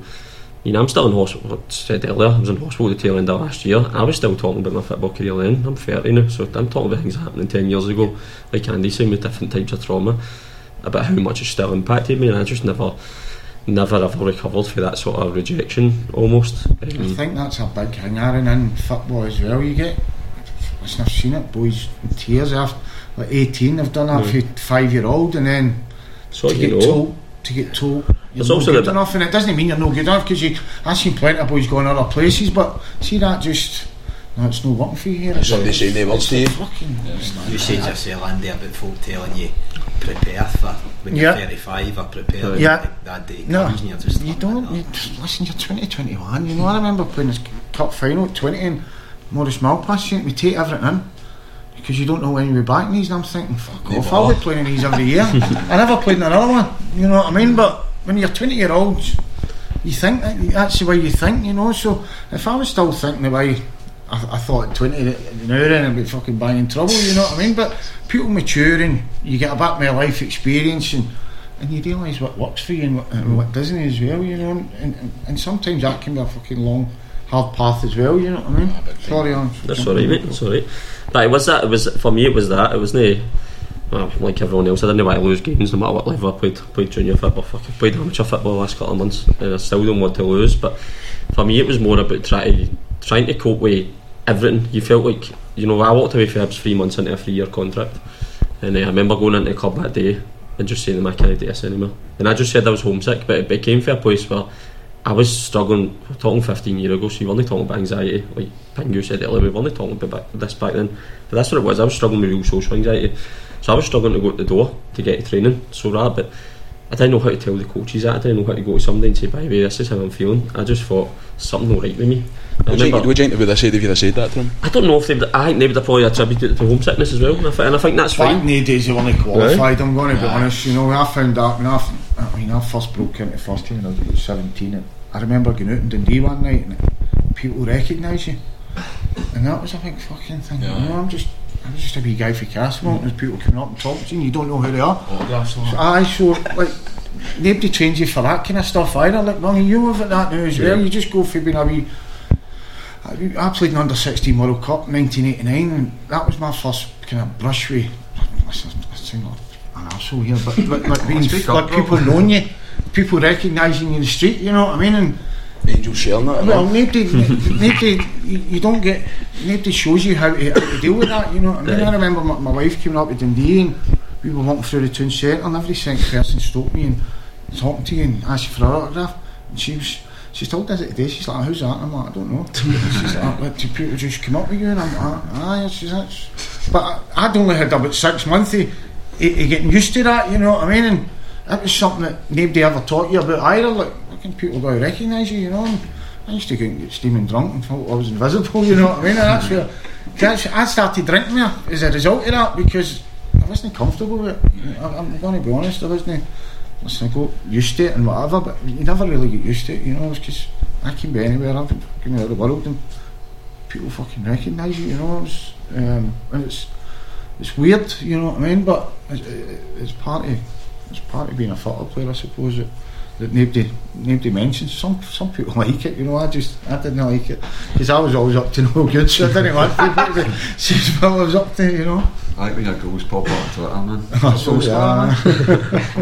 you know, I'm still in hospital. I said earlier, I was in hospital at the tail end of last year. I was still talking about my football career then. I'm 30 now, so I'm talking about things that happened 10 years ago, like Andy said, with different types of trauma, about how much it still impacted me, and I just never ever recovered for that sort of rejection, almost. I think that's a big thing, Aaron, in football as well. You get, listen, I've seen it, boys in tears after like 18, they've done that for 5-year-old, and then to get told you're not good enough, and it doesn't mean you're not good enough, because I've seen plenty of boys going other places, but see that just no, it's not working for you here. Somebody saying they will to you. You say just say land there about folk telling you prepare for when you're 35 or prepare that day. No, you don't. Like you just, listen, you're 2021. You know, I remember playing this cup final at 20 and Maurice Malpass, we take everything in because you don't know when you'll be back in these, and I'm thinking, fuck they off, I'll be playing in these every year. I never played in another one, you know what I mean? But when you're 20-year-olds, you think that's the way you think, you know. So if I was still thinking the way I thought at 20 an hour, then I'd be fucking bang in trouble, you know what I mean? But people mature and you get a bit more life experience and you realise what works for you and what doesn't as well, you know. And sometimes that can be a fucking long, hard path as well, you know what I mean? Sorry, that's alright, mate. It's alright. But it was that. It was for me. It was that. It was no. Well, like everyone else, I didn't want to lose games no matter what level I played junior football, fucking played amateur football the last couple of months, and I still don't want to lose. But for me, it was more about trying to cope with everything. You felt like, you know, I walked away from Hibs 3 months into a 3-year contract, and I remember going into the club that day and just saying to them, I can't do this anymore. And I just said I was homesick, but it became for a place where I was struggling. We're talking 15 years ago, so you were only talking about anxiety, like Pingu said earlier, we were only talking about this back then, but that's what it was. I was struggling with real social anxiety, so I was struggling to go to the door to get to training, so rather, but I didn't know how to tell the coaches that, I didn't know how to go to somebody and say, by the way, this is how I'm feeling. I just thought, something not right with me. Would you think they would have said, if you would have said that to them? I don't know if they would. I think they would have probably attributed it to homesickness as well, and I think that's fine. Back in the days, you weren't qualified, I'm going to be honest, you know. I found out, when I first broke into first team, I was about 17, and I remember going out in Dundee one night, and people recognise you, and that was a big fucking thing, you know. I was just a wee guy for Castle, and there's people coming up and talking to you, and you don't know who they are. Nobody trains you for that kind of stuff either. Like, well, you live at that now as well. You just go for being a wee. I played an under-16 World Cup in 1989, and that was my first kind of brush with. Listen, I sound like an arsehole here, but being like people knowing you, people recognising you in the street. You know what I mean? And Angel sharing that. Well, nobody shows you how to deal with that. You know what I mean? I remember my wife coming up to Dundee, and we were walking through the town centre, and every single person stopped me and talking to you and asked you for an autograph. And she's told us it today. She's like, "Who's that?" And I'm like, "I don't know." She's like, "Do people just come up with you?" And I'm like, "Ah, she's that's." But I'd only had about 6 months of getting used to that. You know what I mean? And that was something that nobody ever taught you about either. Like, fucking people don't recognise you. You know. And I used to go and get steaming drunk and thought I was invisible. You know what I mean? And that's where I started drinking there as a result of that, because I wasn't comfortable with it. I'm going to be honest, I got used to it and whatever, but you never really get used to it, you know. It's because I can be anywhere, I've been fucking out of the world, and people fucking recognise you, you know. It's weird, you know what I mean, but it's part of being a football player, I suppose, that nobody mentions. Some people like it, you know. I didn't like it because I was always up to no good, so I didn't like people to see what I was up to, you know. I like when your goals pop up on Twitter, man.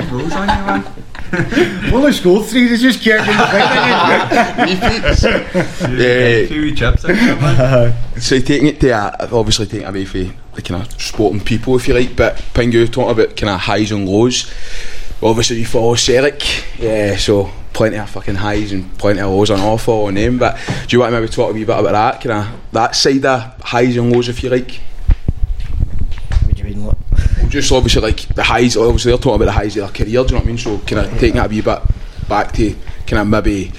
Goals on you, man. Well, they scored three, they just kept getting fighting. Two chips in there, man. So taking it to obviously taking it away from the kind of sporting people, if you like, but Pingu talking about kind of highs and lows. Obviously you follow Celtic, so plenty of fucking highs and plenty of lows on offer on them, but do you want to maybe talk a wee bit about that, kind of that side of highs and lows, if you like? What do you mean, look? Well, just obviously like the highs, obviously they're talking about the highs of their career, do you know what I mean, so kind of taking that a wee bit back to kind of maybe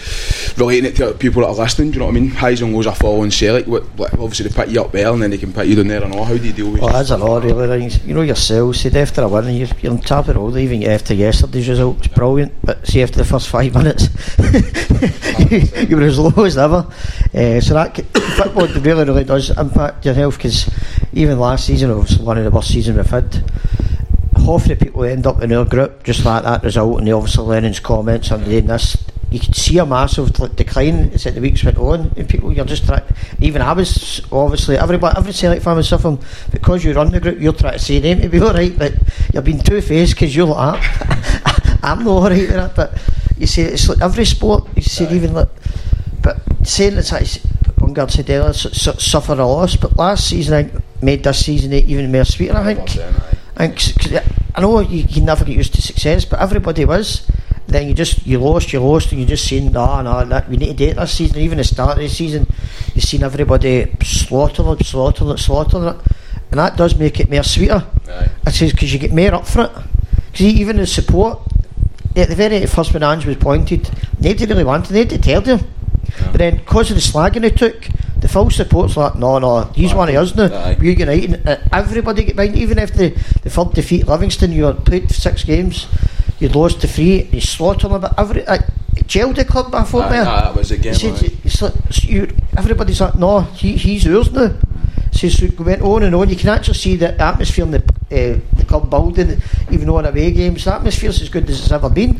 relating it to other people that are listening, do you know what I mean? Highs and lows are following Celtic, what, obviously they put you up well and then they can put you down there and all, how do you deal with it? Well, that's a lot really, you know yourself, see after a win you're on top of it all, even after yesterday's result, it's brilliant, but see after the first 5 minutes you were as low as ever, so that football really does impact your health, because even last season was one of the worst seasons we've had. Half the people end up in our group just like that result, and obviously Lennon's comments on the this, you could see a massive decline as the weeks went on, and people, you're just trying, even I was, obviously every Celtic fan was suffering, because you run the group you're trying to say them to be alright, but you're being two-faced because you're like that. I'm not alright with that, but you see it's like every sport, you see even like, but saying it's like Ungar said earlier, suffer a loss, but last season I think made this season even more sweeter, I think. I know you can never get used to success, but everybody was. then you lost, and you just seen that we need to do it this season. Even the start of the season, you've seen everybody slaughtering it, and that does make it more sweeter. Aye. It says because you get more up for it. Because even the support, at the very first when Ange was appointed, nobody really wanted, nobody told him. Yeah. But then, because of the slagging they took, the full support's like, no, he's one of us now. We're uniting. Everybody get behind. Even if the third defeat Livingston, you had played 6 games, you'd lost to 3, you slaughtered them. Jailed the club, I thought, man. That was a game. Everybody's like, no, he's ours now. So we went on and on. You can actually see the atmosphere in the club building, even on away games. The atmosphere's as good as it's ever been.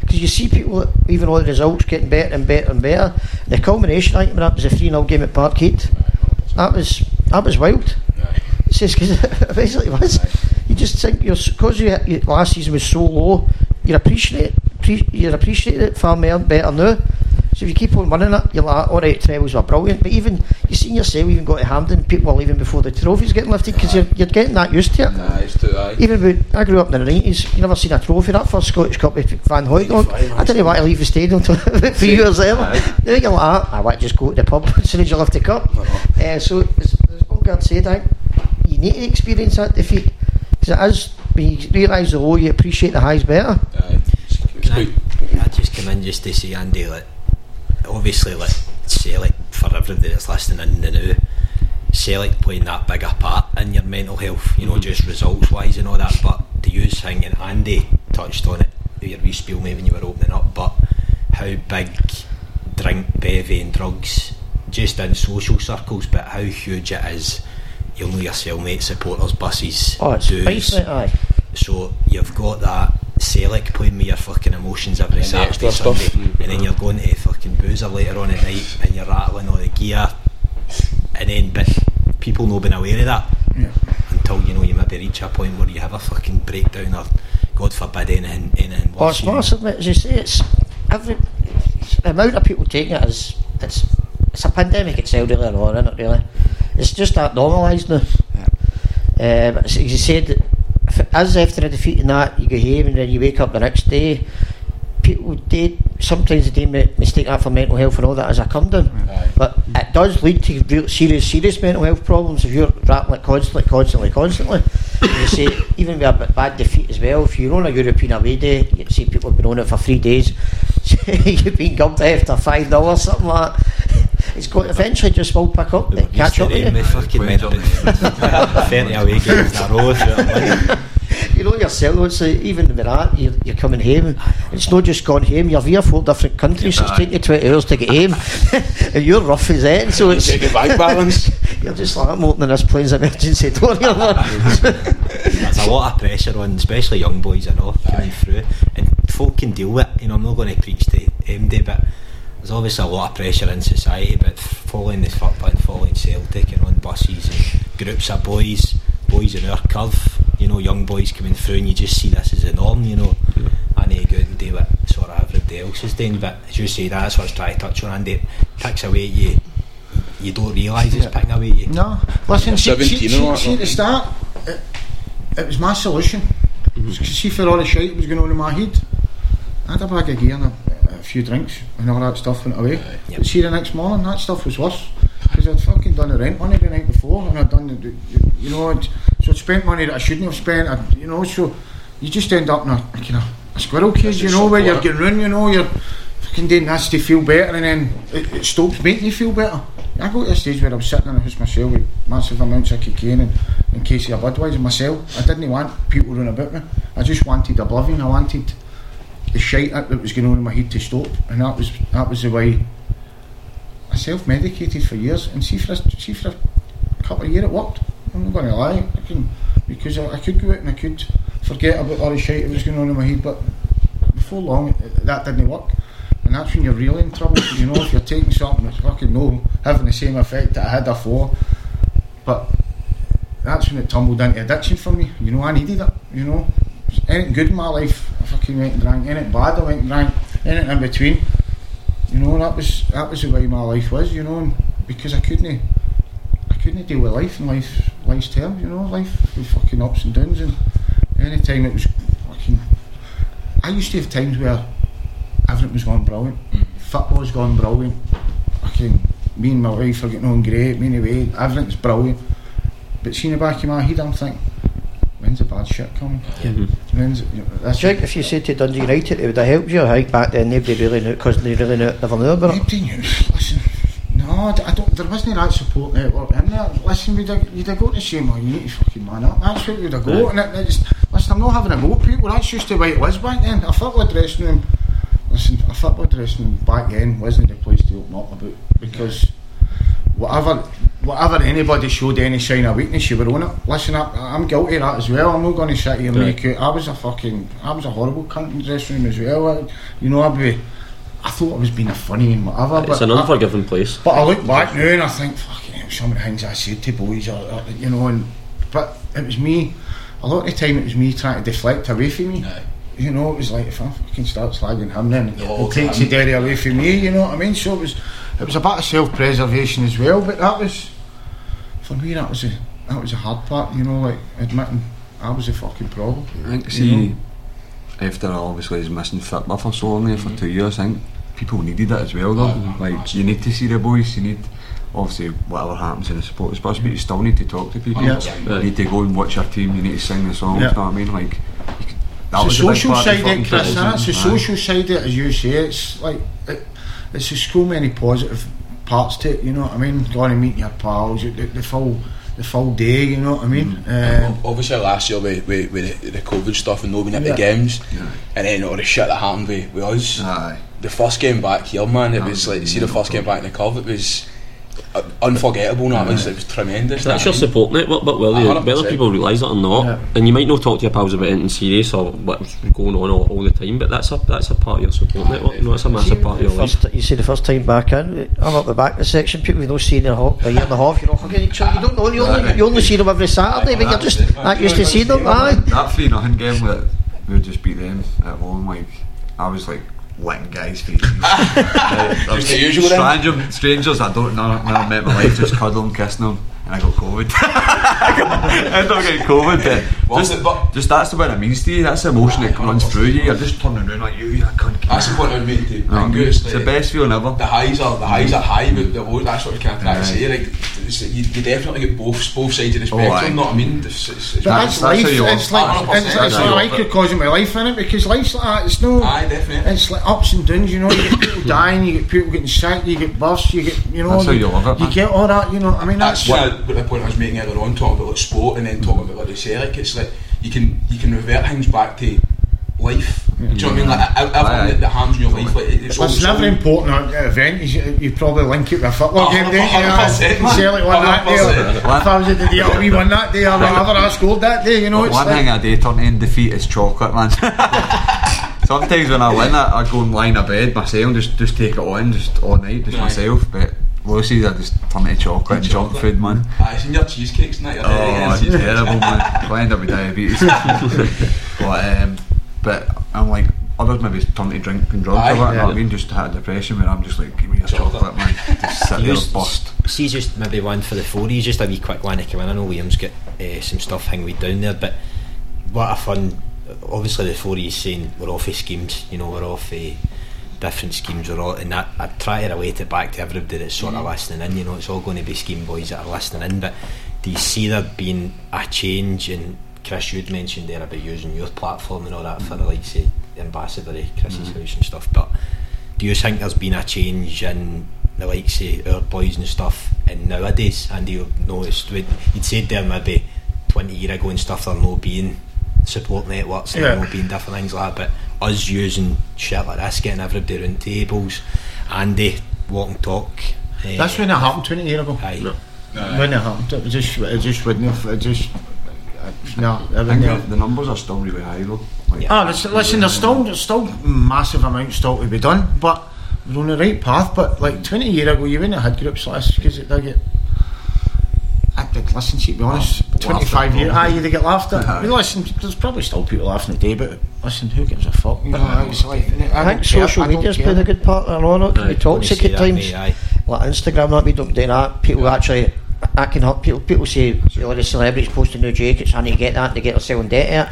Because you see people, even though the results getting better and better and better. The culmination, I think, that was a 3-0 game at Parkhead. That was wild. It says, because it basically was. You just think, because last season was so low, you appreciate it far more and better now. So if you keep on winning it, you're like, alright, trebles were brilliant. But even, you seen yourself, even got to Hampden, people were leaving before the trophies getting lifted, because you're getting that used to it. It's too high. Even when I grew up in the 90s, you never seen a trophy. That first Scottish Cup with Van Hooydonk, I didn't want to leave the stadium until 3 years earlier. Now you're like, I want to just go to the pub as soon as you lift the cup. So, as Bungard said, I think you need to experience that defeat. Because it is, when you realise the low, you appreciate the highs better. I just come in just to see Andy, like, obviously, like, Celtic, for everybody that's listening in the now, Celtic playing that bigger part in your mental health, just results wise and all that. But the use thing, and Andy touched on it, your wee spiel maybe when you were opening up, but how big drink, bevy and drugs, just in social circles, but how huge it is. You'll know yourself, mate, supporters, buses, dudes. So you've got that Celtic playing with your fucking emotions every Saturday, Sunday, and then you're going to a fucking boozer later on at night, and you're rattling all the gear, and then but people not being aware of that until you maybe reach a point where you have a fucking breakdown or, God forbid, anything worse. It's massive, mate. As you say, the amount of people taking it is it's a pandemic itself, really, isn't it? Really, it's just that normalised now. But as you said, as after a defeat in that, you go home and then you wake up the next day. People sometimes they mistake that for mental health and all that as a come down, but it does lead to real serious mental health problems if you're rattling it constantly. You see, even with a bad defeat as well, if you're on a European away day, you see people have been on it for 3 days. You've been gumped after 5 hours, something like that. It's got eventually just will pick up, catch up with you. Fucking made up. 30 away games in a row. You know yourself, it's like, even with that, you're coming home. It's not just gone home. You're via 4 different countries. It's taking you 20 hours to get home, and you're rough as that. So it's your bank balance. You're just like, I'm opening this plane's emergency door. There's a lot of pressure on, especially young boys and all coming through, and folk can deal with it. I'm not going to preach to MD, but there's obviously a lot of pressure in society, but following the football and following Celtic and on buses and groups of boys in our curve, young boys coming through, and you just see this as the norm, I need to go out and do what sort of everybody else is doing. But as you say, that's what I was trying to touch on, Andy. It picks away at you. You don't realise it's picking away at you. No. Listen, see at the start, it was my solution. See, for all the shite was going on in my head, I had a bag of gear and a few drinks and all that stuff went away. But see, the next morning that stuff was worse, because I'd fucking done the rent money the night before, and I'd done so I'd spent money that I shouldn't have spent, so you just end up in a squirrel cage, where you're getting ruined, you're fucking doing this to feel better, and then it stops making you feel better. I go to a stage where I'm sitting in a house myself with massive amounts of cocaine and in case of Budweiser myself. I didn't want people running about me, I just wanted oblivion, I wanted the shite that was going on in my head to stop, and that was the way I self-medicated for years. And see for a couple of years it worked, I'm not going to lie, because I could go out and I could forget about all the shite that was going on in my head, but before long that didn't work, and that's when you're really in trouble, if you're taking something that's fucking having the same effect that I had before. But that's when it tumbled into addiction for me, I needed it, anything good in my life I fucking went and drank, anything bad I went and drank, anything in between, that was the way my life was, and because I couldn't deal with life in life's terms, life with fucking ups and downs, and any time it was fucking I used to have times where everything was going brilliant. Football's gone brilliant. Fucking me and my wife are getting on great, me and away, everything's brilliant. But seeing the back of my head, I'm thinking, when's the bad shit coming? Yeah. When's, you know, that's do you think if you said to Dundee United it would have helped you? I think back then nobody really knew, because they really never knew about it. Nobody knew. Listen, no, I don't, there wasn't that support network in there. Listen, you'd have got to say, man, you need to fucking man up. That's what you'd have got. And it just, listen, I'm not having a go at people. That's just the way it was back then. A football dressing room, listen, a football dressing room back then wasn't the place to open up about, because whatever anybody showed any sign of weakness, you were on it. Listen, I'm guilty of that as well. I'm not going to sit here and make out. I was a horrible cunt in the dressing room as well. I thought I was being a funny and whatever. It's an unforgiving place. But I look back now and I think, fucking hell, some of the things I said to boys, or, you know, and, but it was me. A lot of the time it was me trying to deflect away from me. No. You know, it was like, if I fucking start slagging him then, it takes the Derry away from me, you know what I mean? So it was a bit of self-preservation as well, but that was, for me, that was a hard part, you know, like admitting I was a fucking problem. I think, after I obviously was missing football for so long there for 2 years, I think people needed it as well though. Like, you need to see the boys, you need, obviously whatever happens in the supporters bus, but you still need to talk to people. You need to go and watch your team, you need to sing the songs, you know what I mean? Like, the social side of it, Chris, that's the social side of it, as you say. It's like, it's just so many positive parts to it, you know what I mean? Going and meeting your pals, the full day, you know what I mean? Obviously last year with the COVID stuff and no being at the games, and then all the shit that happened with us. The first game back here, man, it was like, see the first game back in the Curve, it was unforgettable, no, it was tremendous. That's your support network, but whether people realise it or not, and you might not talk to your pals about anything serious or what's going on all the time, but that's a part of your support network. No, it's a massive part of your life. You see, the first time back in, I'm up the back of the section, people we've not seen in a year and a half, you're all fucking each other, you don't know, you only see them every Saturday, but you're just not used to seeing them, aye. That 3-0 game, we just beat them at home, like, I was like, letting guys feet. Just the usual strangers I don't know, I met my life, just cuddling, kissing them, and I got COVID. I ended up getting COVID then. Just that's the way it means to you, that's the emotion that runs through you, you're just turning around like you cunt. That's the point I mean to you. It's the best feeling ever. The highs are high, but that's what I can't say. Like, you definitely get both sides of the spectrum, you know what I mean? That's life, it's a microcosm of life, isn't it? Because life's like that, it's no... Aye, definitely. It's like ups and downs, you know, you get people dying, you get people getting sick, you get bursts, you get, you know... That's how you love it, man. You get all that, you know, I mean, that's... But the point I was making earlier on, talking about like sport and then talking about like the Celtic, it's like you can revert things back to life. Do you know what I mean? Like everything that harms in your life, like it's never important at the event. You probably link it with a football game, don't you? Celtic won that day, if I was at the day, we won that day, or whatever, I scored that day. You know, it's one thing a day turning in defeat is chocolate, man. Sometimes when I win it, I go and lie in a bed myself and just take it on, just all night, just myself, but. Lucy's, I just turn it to chocolate and junk food, man. I've seen your cheesecakes night. Oh, it's terrible, man. I end up with diabetes. But I'm like, others maybe turn to drink and drugs or whatever. I mean, just had a depression where I'm just like, give me a chocolate, man. Just sit there, bust. See, just maybe one for the 40s, just a wee quick one to come in. I know Liam's got some stuff hanging way down there, but what a fun. Obviously, the 40s saying we're off of schemes, you know, we're off of. Different schemes are all, and that I try to relate it back to everybody that's sort of listening in. You know, it's all going to be scheme boys that are listening in. But do you see there being a change? And Chris, you'd mentioned there about using your platform and all that for the likes of ambassador, Chrissie's House and stuff. But do you think there's been a change in the likes of our boys and stuff? And nowadays, Andy, you've noticed you'd said there maybe 20 years ago and stuff, there no being support networks, there no being different things like that. But us using shit like this, getting everybody round tables, Andy, Walk and Talk. That's when it happened 20 years ago. Aye. No. When it happened, it just wouldn't have, the numbers are still really high though. Like, listen, there's still massive amounts still to be done, but we're on the right path. But like 20 years ago, you wouldn't have had groups like this, because it did get... Listen, to be honest, 25 years, you'd get laughed at. I mean, listen, there's probably still people laughing today, but listen, who gives a fuck? You know, I think social media's played a good part in all that. It can be toxic at times. Like Instagram, that we don't do that. People actually, that can hurt people. People say, you know, the celebrities posting new jackets, I need to get that to get themselves in debt.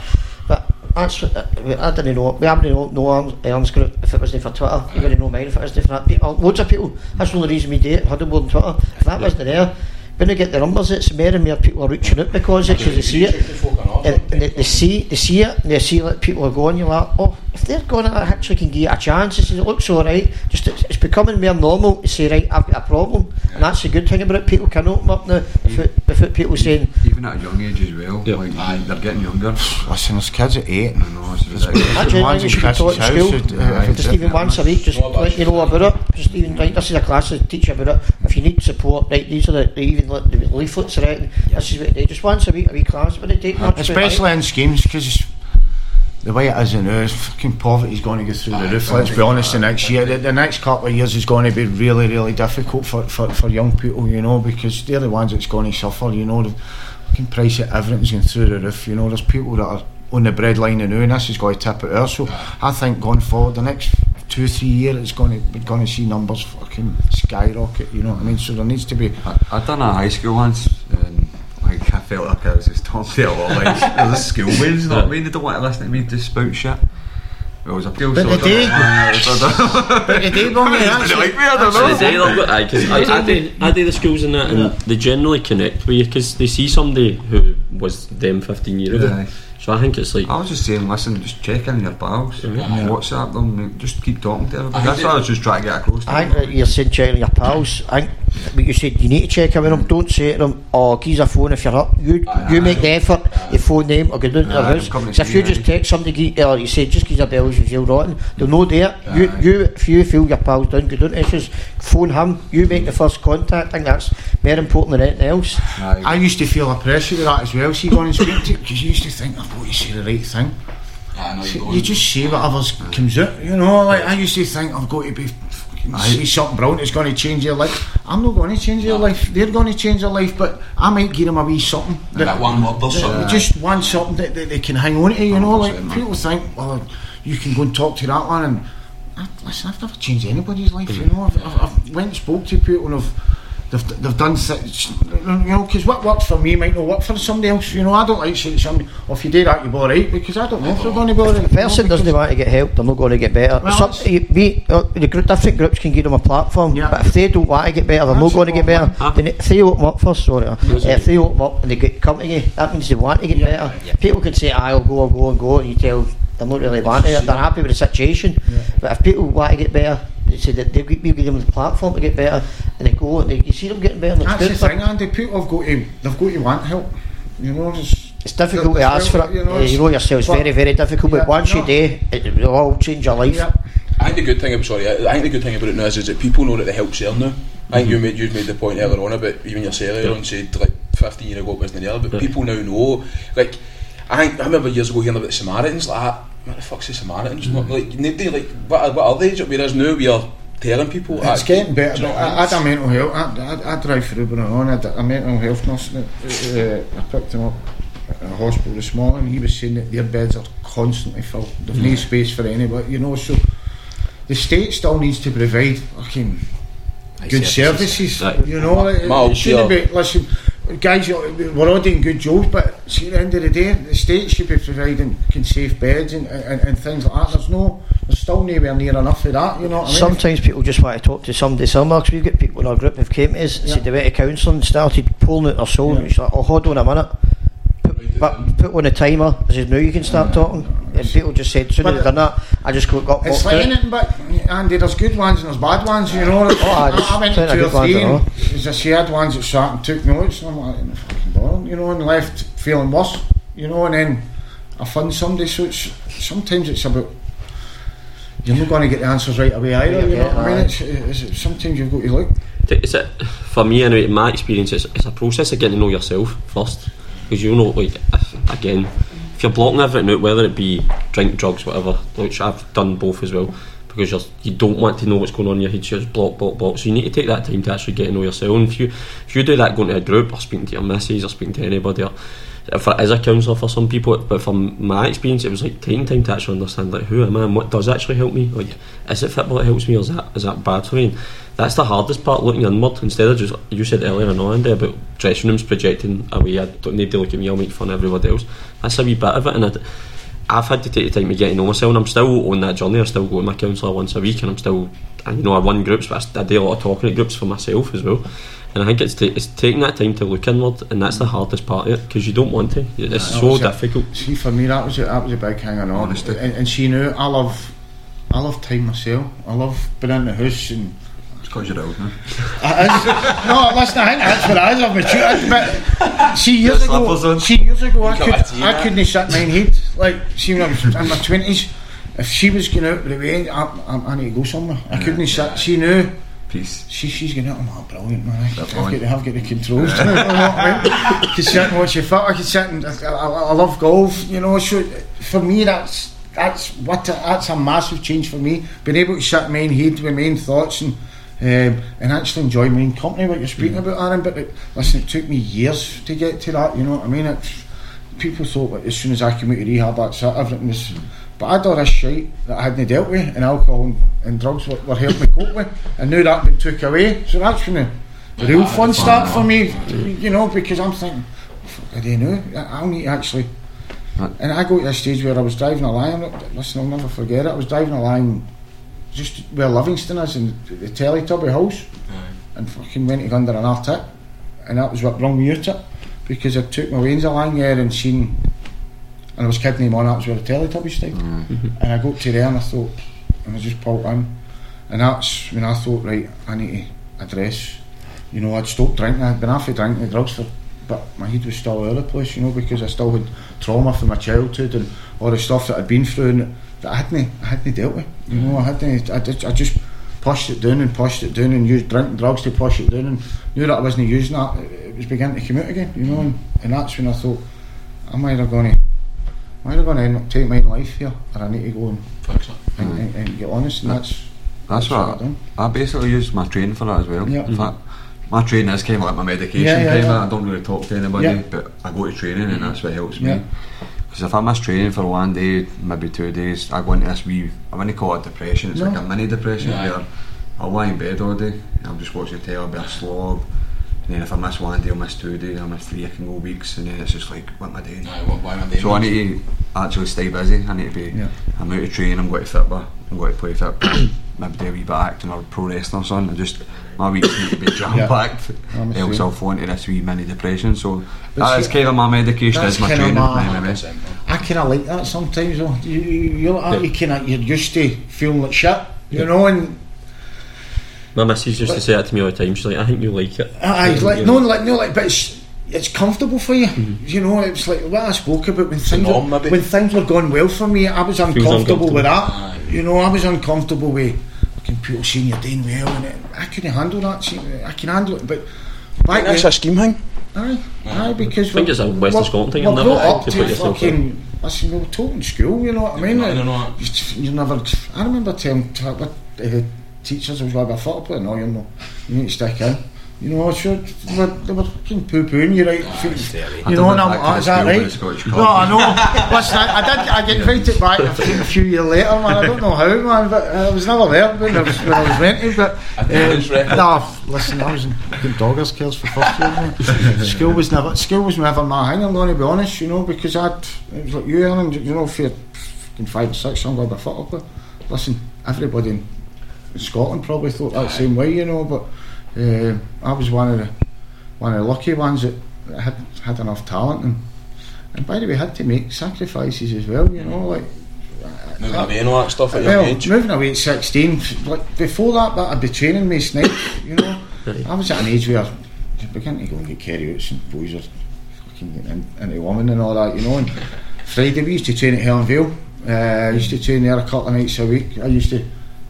But I didn't know. We haven't known Elm's group if it wasn't for Twitter. You wouldn't know mine if it wasn't for that. People, loads of people. That's the only reason we did it. Huddleboard on Twitter. If that wasn't there, when you get the numbers, it's more and more people are reaching out because it, because they see it. They see it, and they see that people are going. You're like, oh, if they're going, I actually can give it a chance. This is, it looks all right. Just it's becoming more normal to say, right, I've got a problem, and that's the good thing about it. People can open up now without people saying. Even at a young age as well, yep. They're getting younger. Listen, there's kids at 8, and I know it's ridiculous. You should be taught at school, just even once a week, just let you know about it. Just even, right, this is a class to teach you about it. If you need support, right, these are the even like the leaflets are out. This is what they just once a week class, but it take much. Especially in schemes, because the way it is now is fucking poverty's going to go through the roof. Let's be honest, the next year, the next couple of years is going to be really, really difficult for young people, you know, because they're the ones that's going to suffer, you know. The fucking price of everything's going through the roof, you know. There's people that are on the breadline now, and this is going to tip it out. So I think going forward, the next 2-3 years, it's going to see numbers fucking skyrocket, you know what I mean? So there needs to be. I done a high school once. I felt like I was just talking to a lot of like schoolmates, you know what I mean? They don't want to listen to me just spout shit. Well, was a pill, but so they do don't like me, I don't know. I do the schools and that, and they generally connect with you because they see somebody who was them 15 years ago. So I think it's like I was just saying, listen, just check in your pals, WhatsApp them, just keep talking to everybody. That's what I was just trying to get across to them. I think that you're saying check in your pals. I think what you said, you need to check in with them. Don't say to them, oh, give us a phone if you're up. You make the effort, you phone them or go down to their house. If you just text somebody or you say just give us a bells and feel rotten, they'll know there. If you feel your pals down, go down to issues, phone him, you make the first contact. I think that's more important than anything else. I used to feel a pressure with that as well, see, going and speak to, because you used to think, oh, you say the right thing. You just say whatever comes out, you know. Like I used to think, I've got to be say something brilliant that's going to change your life. I'm not going to change your life. They're going to change their life, but I might give them a wee something. That one word or something. Just one something that they can hang on to. You know, like people think, well, you can go and talk to that one. And listen, I've never changed anybody's life. You know, I've went and spoke to people and They've done such, you know, because what works for me might not work for somebody else, you know. I don't like saying to somebody, oh, if you do that, you'll be alright, because I don't know if they're going to be alright. If the person doesn't want to get help, they're not going to get better. Well, different groups can give them a platform, but if they don't want to get better, they're not going to get better. Then if they open up first, if they open up and they come to you, that means they want to get better. People can say, I'll go, and you tell they're not really wanting it, they're happy with the situation, but if people want to get better, they say that they give them the platform to get better, and they go and you see them getting better. And that's the thing, Andy. People have got to want help. You know, it's difficult to ask for it. You know yourself, it's very, very difficult. But once you do, it will all change your life. Yeah. I think the good thing about it now is that people know that the help's there now. I think you've made the point earlier on about even yourself earlier on said like 15 years ago it wasn't there, but people now know. Like I remember years ago hearing about Samaritans like. What the fuck's the Samaritans? Like, nobody, like, what are they? Whereas now we are telling people. It's getting better. You know, I had a mental health. I drive through Uber and on. I had a mental health nurse. I picked him up at a hospital this morning. He was saying that their beds are constantly filled. There's no space for anybody, you know. So the state still needs to provide fucking good services. Like, you know, it shouldn't be. Listen, guys, we're all doing good jobs, but see, at the end of the day, the state should be providing safe beds and things like that. There's still nowhere near enough of that, you know what I mean? Sometimes people just want to talk to somebody somewhere, because we've got people in our group who've came to us and said they went to council and started pulling out their soul, and it's like, oh, hold on a minute, put on a timer, I said, now you can start talking. And people just said, soon as they've done that, I just got it's like anything, but Andy, there's good ones and there's bad ones, you know. I went to 2 or 3 and she had ones that sat and took notes, and I'm like, no fucking bother, you know, and left feeling worse, you know, and then I found somebody. So sometimes it's about, you're not going to get the answers right away either, you know what I mean? It's sometimes you've got to look. Is it, for me anyway, in my experience, it's a process of getting to know yourself first, because you know, like, if you're blocking everything out, whether it be drink, drugs, whatever, which I've done both as well, because you don't want to know what's going on in your head, so you just block. So you need to take that time to actually get to know yourself. And if you do that, going to a group or speaking to your missus or speaking to anybody, or as a counsellor for some people, but from my experience, it was like taking time to actually understand, like, who am I and what does actually help me? Like, is it football that helps me, or is that bad for me? And that's the hardest part, looking inward, instead of just, you said earlier on there about dressing rooms projecting away, I don't need to look at me, I'll make fun of everybody else. That's a wee bit of it, and I I've had to take the time to get to know myself, and I'm still on that journey. I still go to my counsellor once a week, and I'm still, you know, I run groups, but I do a lot of talking at groups for myself as well. And I think it's taking that time to look inward, and that's the hardest part of it, because you don't want to. It's so difficult. See, for me, that was a big hanger on. And she knew I love time myself. I love being in the house, and it's because you're old, man. No, listen, I think that's what I love. But she years ago, I couldn't sit mine head. Like, see, when I was in my 20s, if she was going out with the way, I need to go somewhere. I couldn't sit. She knew. She's going out, I'm like, brilliant, man. I've got the controls. I could sit and watch your foot. I could sit and I love golf, you know. So for me, that's a massive change for me. Being able to sit my own head with my own thoughts and actually enjoy my own company. What you're speaking about, Aaron. But it took me years to get to that. You know what I mean? People thought as soon as I came out of rehab, that's it. Everything was. But I had all this shite that I hadn't dealt with, and alcohol and drugs were helping me cope with. I knew that been took away, so that's when the real fun started for me, you know, because I'm thinking, fuck, I don't know, I'll need to actually. And I go to this stage where I was driving a line, listen, I'll never forget it, I was driving a line just where Livingston is, in the Teletubby house, and fucking went to go under an R-tip, and that was what brought me out to, because I took my reins a line there and seen. And I was kidding him on, that was where the Teletubby stayed. And I got to there and I thought, and I just pulled in. And that's when I thought, right, I need to address. You know, I'd stopped drinking, I'd been half a drinking the drugs for, but my head was still out of the place, you know, because I still had trauma from my childhood and all the stuff that I'd been through and that I hadn't dealt with. You know, I just pushed it down and used drinking drugs to push it down, and knew that I wasn't using that, it was beginning to come out again, you know, and that's when I thought, I'm either going to end up taking my own life here, or I need to go and fix it and get honest, and that's what I've done. I basically used my training for that as well. Yep. In fact, my training is kind of like my medication. I don't really talk to anybody, but I go to training and that's what helps me. Because if I miss training for one day, maybe 2 days, I go into this I wouldn't call it depression, it's like a mini depression where I'll lie in bed all day and I'll just watch the telly, I'll be a slob. And then if I miss one day, I'll miss 2 days, I'll miss three, I can go weeks, and then it's just like, what am I doing? So I need to actually stay busy, I need to be, I'm out of training, I'm going to football, I'm going to play football, maybe do a wee bit of acting or pro wrestling or something, my weeks need to be jam-packed, else I'll fall into this wee mini depression, so that's kind of my medication, that's my training. I kind of like that sometimes, though. You're used to feeling like shit, you know, and my missus used to say that to me all the time. She's like, "I think you like it." But it's comfortable for you. You know, it's like what I spoke about when things were going well for me. I was uncomfortable with that. You know, I was uncomfortable with people saying you're doing well, and I couldn't handle that. I can handle it, but back then, that's a scheme thing. Aye, because I think it's a Western Scotland thing. We're brought up to fucking. Listen, we were taught in school. You know what I mean? You never. I remember telling. Teachers, I was like, I thought I put an oil on, you need to stick in. You know, sure, they were fucking poo-pooing you, right? You know, and I'm, is that right? No, I know. Listen, I get invited back a few years later, man. I don't know how, man, but I was never there when I was rented, but... I was in doggers cares for first year, man. School was never my hang, I'm going to be honest, you know, because it was like you, Alan, you know, if you're fucking 5 or 6, I'm going to be a footballer. Listen, everybody... Scotland probably thought that same way, you know, but I was one of the lucky ones that had enough talent, and by the way had to make sacrifices as well, you know, like moving away and all that stuff at your age. Moving away at 16, like before that I'd be training me snipe, you know. I was at an age where I began to go and get carry-outs and boys are fucking getting into women and all that, you know. And Friday we used to train at Helen Vale. I used to train there a couple of nights a week.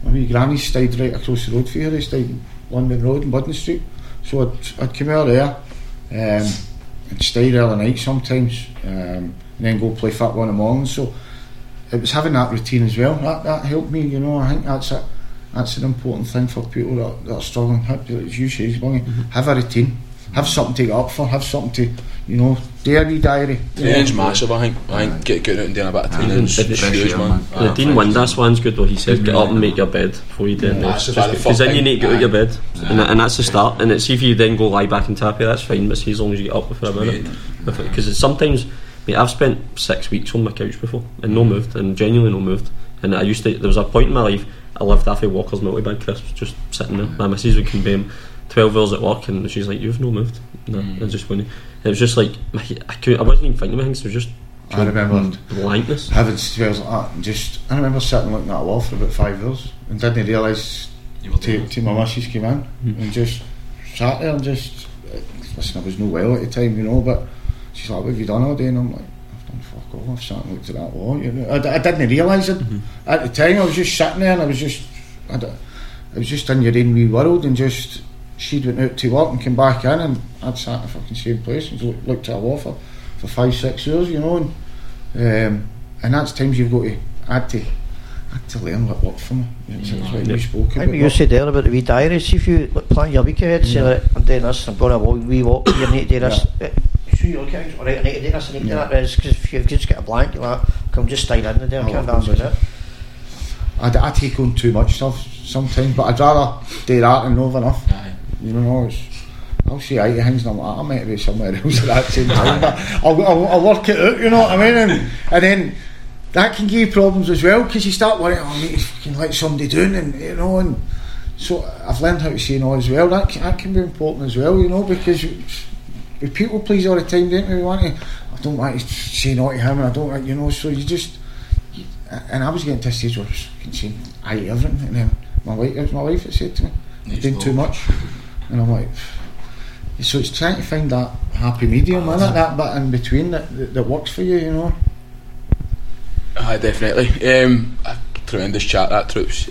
My wee granny stayed right across the road for her, they stayed in London Road and Budden Street. So I'd come out there and stay there the night sometimes, and then go play football in the morning. So it was having that routine as well, that helped me, you know. I think that's an important thing for people that are struggling, as you say, have a routine, have something to get up for, have something to, you know, diary. Training's massive, I think. Getting out and doing a bit of training is huge, man. The Dean Windass one's good, what he says, get up and make your bed before you do it. Because then you need to get out your bed, and that's the start. And it's if you then go lie back and tap it, that's fine, but see, as long as you get up for a minute. Because sometimes Mate, I've spent 6 weeks on my couch before and no moved, and genuinely no moved. And I used to, there was a point in my life I lived off of Walker's Milky Bag crisps, just sitting there. My missus would convey him 12 hours at work and she's like, you've no moved. No, I just wouldn't. It was just like, I wasn't even thinking about things, so it was just I remember blankness. Having spells like that, and just I remember sitting looking at a wall for about 5 hours and didn't realise till my missus came in and just sat there and just listen, I was no well at the time, you know, but she's like, what have you done all day? And I'm like, I've done fuck all, I've sat and looked at that wall, you know? I didn't realise it at the time. I was just sitting there and I was just in your own wee world, and just she'd went out to work and came back in and I'd sat in the fucking same place and looked at a wall for 5-6 hours, you know. And that's times you've got to I had to learn what worked for me. We spoke about. Remember you said earlier about the wee diaries. If you plan your week ahead, say like, I'm doing this, I'm going to walk, wee walk here, I need to do this. So you look at it, alright, I need to do this, I need to do that. Because if you've just got a blank, you're like, come just stay in the day, I can't balance with it. I take on too much stuff sometimes, but I'd rather do that than over enough. Aye. You know, I'll see 80 things and I'm like, I might be somewhere else at that same time, but I'll work it out, you know what I mean? And then that can give you problems as well, because you start worrying, I need to fucking let somebody down, and you know, and so I've learned how to say no as well. That can be important as well, you know, because we people please all the time, don't we? I don't like to say no to him, and I don't like, you know, so you just, and I was getting to a stage where I was saying I eat everything, and then my wife had said to me, you're doing too much, and I'm like, so it's trying to find that happy medium, isn't it? That bit in between that works for you, you know. Aye, definitely. A tremendous chat, that, troops.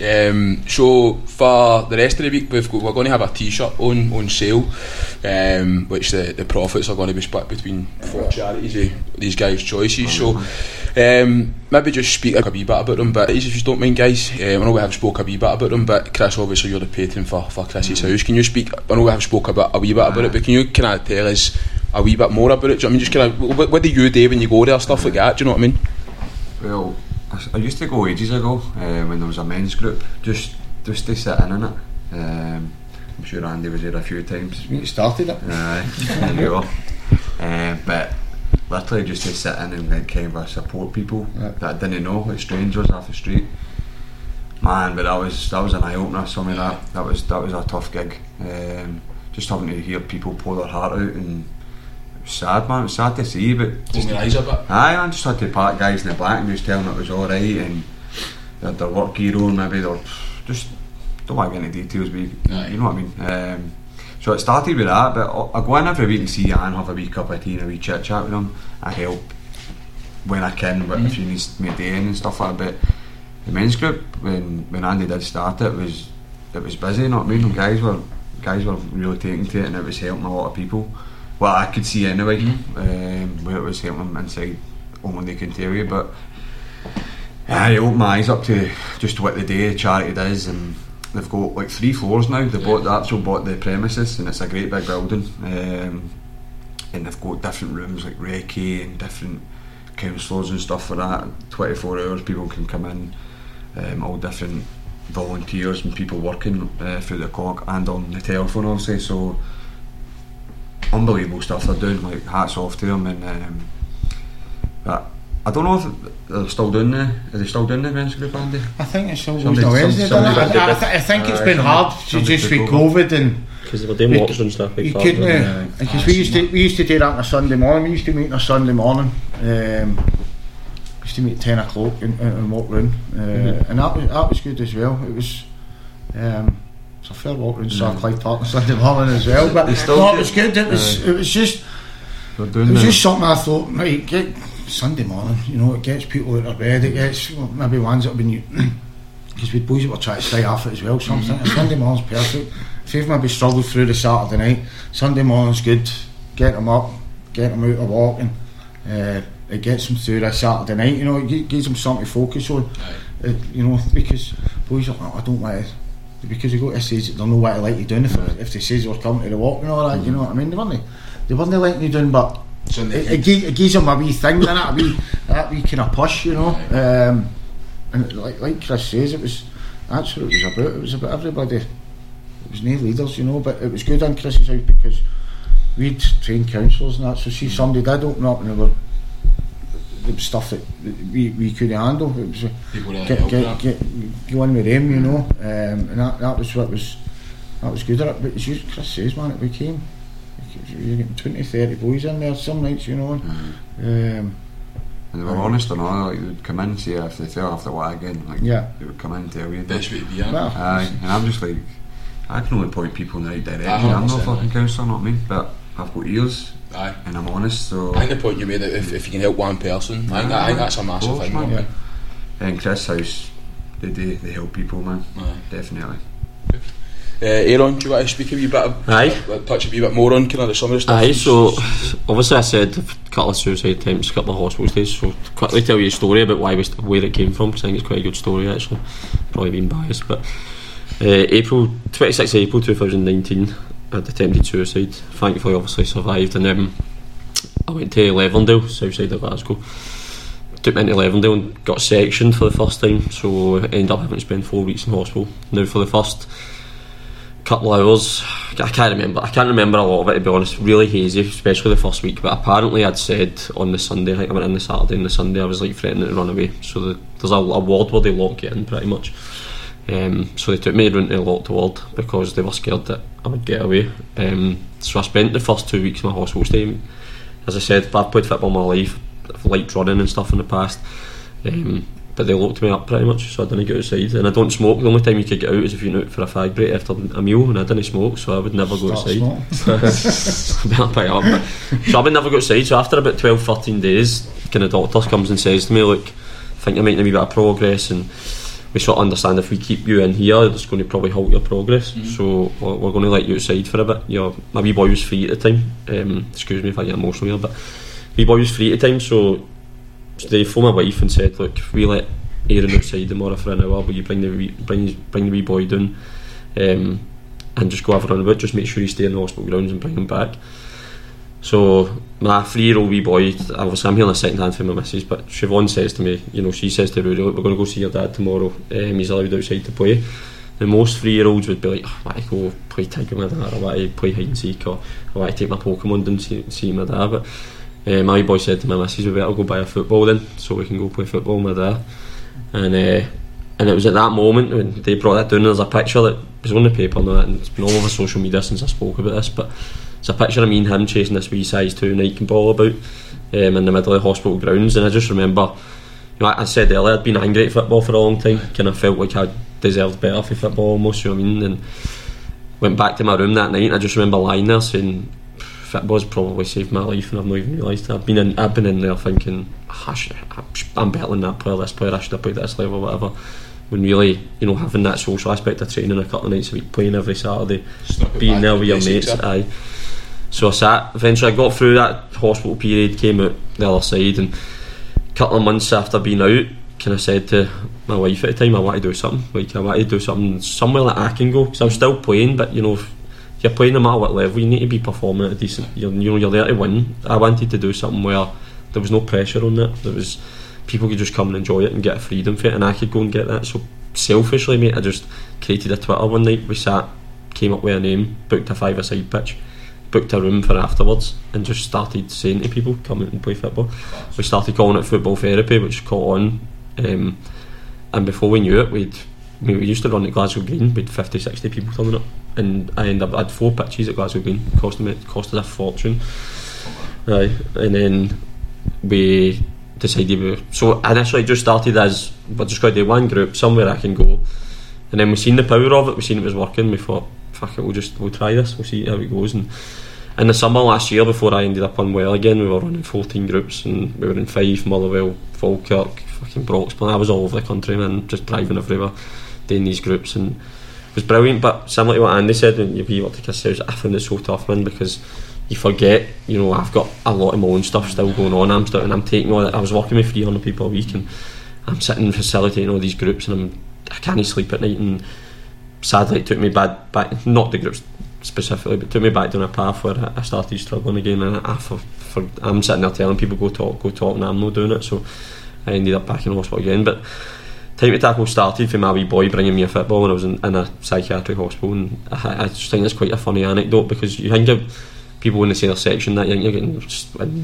So for the rest of the week, we're going to have a T-shirt on sale, which the profits are going to be split between four charities, these guys' choices. So maybe just speak a wee bit about them, but if you don't mind, guys. I know we have spoke a wee bit about them, but Chris, obviously you're the patron for Chrissie's House. Can you speak? I know we have spoke a wee bit about it, but can you kind of tell us a wee bit more about it? Do you know what I mean? Just kind of what do you do when you go there, stuff like that? Do you know what I mean? Well, I used to go ages ago when there was a men's group, just to sit in it. I'm sure Andy was there a few times. You started it. There you go. But literally just to sit in and like, kind of support people that I didn't know, like strangers off the street. Man, but that was an eye opener. Some of that was a tough gig. Just having to hear people pour their heart out, and sad, man. It was sad to see, but just your eyes a bit. Aye, I just had to pat guys in the back and just tell them it was alright, and they had their work gear on, maybe they're just don't want to get into details, but you know what I mean. So it started with that, but I go in every week and see Anne, have a wee cup of tea and a wee chit chat with them. I help when I can, but if she needs me doing and stuff like that. But the men's group, when Andy did start it, it was busy, you know what I mean? Guys were really taking to it, and it was helping a lot of people. Well, I could see anyway, where it was helping them inside, only they can tell you, but I opened my eyes up to just what the day charity does, and they've got like 3 floors now. They bought the premises, and it's a great big building, and they've got different rooms like recce and different counsellors and stuff for that. 24 hours people can come in, all different volunteers and people working through the clock and on the telephone obviously, so unbelievable stuff they're doing, like hats off to them. And but I don't know if they're still doing the men's group, Andy? I think it's still on Wednesday. I think it's been hard just with COVID, and because they were doing walks and stuff like that, because we used to do that on a Sunday morning. We used to meet on a Sunday morning, used to meet at 10 o'clock and walk round, and that was good as well. It was it's a fair walk around Sarcliffe Park on Sunday morning as well, but it was good. It was just something I thought, right, get Sunday morning, you know, it gets people out of bed, it gets maybe ones that have been, because we boys that were trying to stay off it as well, something. Sunday morning's perfect. If you've maybe struggled through the Saturday night, Sunday morning's good. Get them up, get them out of walking, it gets them through the Saturday night, you know, it gives them something to focus on, you know, because boys are like, I don't like it. Because they go to a stage that they'll know what they like you doing if they say they were coming to the walk and all that, you know what I mean? They weren't letting you doing, but it gives them a wee thing, and that wee kind of push, you know. And like Chris says, that's what it was about. It was about everybody. It was no leaders, you know, but it was good in Chris's house because we'd trained counsellors and that, so see somebody did open up and they were it was stuff that we couldn't handle. It was go in with them, you know. And that was what was, that was good at it. But as you, Chris says, man, it became, you're getting 20, 30 boys in there some nights, you know. And they were honest or not, like, they would come in and say, if they tell after what again, like, yeah, they would come in and tell you. Best way to be in. And I'm just like, I can only point people in the right direction. I'm not a fucking counsellor, not me, but I've got ears. Aye. And I'm honest, so I think the point you made that if you can help one person, I think that's a massive thing, man. Yeah. And Chris's House, they help people, man. Aye. Definitely. Aaron, do you want to speak a wee bit of, touch a wee bit more on kind of the summer stuff? Aye, so obviously I said a couple of suicide attempts, a couple of hospital stays, so quickly tell you a story about where it came from, because I think it's quite a good story actually, probably being biased, but April 26th April 2019 I'd attempted suicide, thankfully obviously survived, and I went to Leverndale, south side of Glasgow, took me into Leverndale and got sectioned for the first time, so ended up having to spend 4 weeks in hospital. Now for the first couple of hours, I can't remember a lot of it, to be honest, really hazy, especially the first week, but apparently I'd said on the Sunday, I went in the Saturday and the Sunday I was like threatening to run away, so there's a ward where they lock it in pretty much. So they took me into a locked ward because they were scared that I would get away. So I spent the first 2 weeks of my hospital stay. As I said, I've played football all my life, I've liked running and stuff in the past, but they locked me up pretty much, so I didn't get outside, and I don't smoke. The only time you could get out is if you went out for a fag break after a meal, and I didn't smoke, so I would never go outside. So I would never go outside, so after about 12-13 days, kind of doctor comes and says to me, look, I think you're making a wee bit of progress, and we sort of understand if we keep you in here, it's going to probably halt your progress. So we're going to let you outside for a bit. You know, my wee boy was free at the time. Excuse me if I get emotional here, but wee boy was free at the time. So they phoned my wife and said, "Look, if we let Aaron outside tomorrow for an hour, will you bring the wee boy down and just go have a run about? Just make sure you stay in the hospital grounds and bring him back." So my 3-year-old wee boy, obviously I'm hearing a second hand from my missus, but Siobhan says to me, you know, she says to Rudy, look, we're going to go see your dad tomorrow, he's allowed outside to play. The most 3-year-olds would be like, oh, I want to go play tag with my dad, I want to play hide and seek, or I want to take my Pokemon and see my dad, but my wee boy said to my missus, we better go buy a football then, so we can go play football with my dad. And it was at that moment when they brought that down, there's a picture that was on the paper and all that, and it's been all over social media since I spoke about this, but it's a picture of me and him chasing this wee size 2 Nike ball about in the middle of the hospital grounds. And I just remember, you know, I said earlier, I'd been angry at football for a long time, kind of felt like I deserved better for football almost, you know what I mean, and went back to my room that night and I just remember lying there saying, football's probably saved my life and I've not even realised it. I've been in there thinking, I'm better than that player, this player, I should have played at this level, whatever. When really, you know, having that social aspect of training a couple of nights a week, playing every Saturday, being there with your mates, aye. So I sat, eventually I got through that hospital period, came out the other side, and a couple of months after being out, kind of said to my wife at the time, I want to do something, like I want to do something somewhere that I can go, because I'm still playing, but you know, if you're playing no matter what level, you need to be performing at a decent, you know, you're there to win. I wanted to do something where there was no pressure on it, there was, people could just come and enjoy it and get a freedom for it, and I could go and get that. So selfishly, mate, I just created a Twitter one night, we sat, came up with a name, booked a 5-a-side pitch, booked a room for afterwards, and just started saying to people, come out and play football. We started calling it football therapy, which caught on, and before we knew it, we used to run at Glasgow Green with 50-60 people turning up, and I had 4 pitches at Glasgow Green, cost us a fortune. Right, and then we decided so initially just started as we're just going to do one group somewhere I can go, and then we seen the power of it, we seen it was working, we thought, fuck it, we'll try this, we'll see how it goes. And in the summer last year, before I ended up unwell again, we were running 14 groups, and we were in Fife, Motherwell, Falkirk, fucking Broxburn. I was all over the country, man, just driving everywhere, doing these groups, and it was brilliant. But similar to what Andy said when you were to Chrissie's House, I found it so tough, man, because you forget, you know, I've got a lot of my own stuff still going on, I'm taking all that. I was working with 300 people a week, and I'm sitting facilitating all these groups, and I can't sleep at night, and sadly it took me back, not the groups specifically, but took me back down a path where I started struggling again, and I'm sitting there telling people go talk, and I'm not doing it, so I ended up back in hospital again. But Time to Tackle started from my wee boy bringing me a football when I was in a psychiatric hospital, and I just think that's quite a funny anecdote, because you think of people in the sales section that you're getting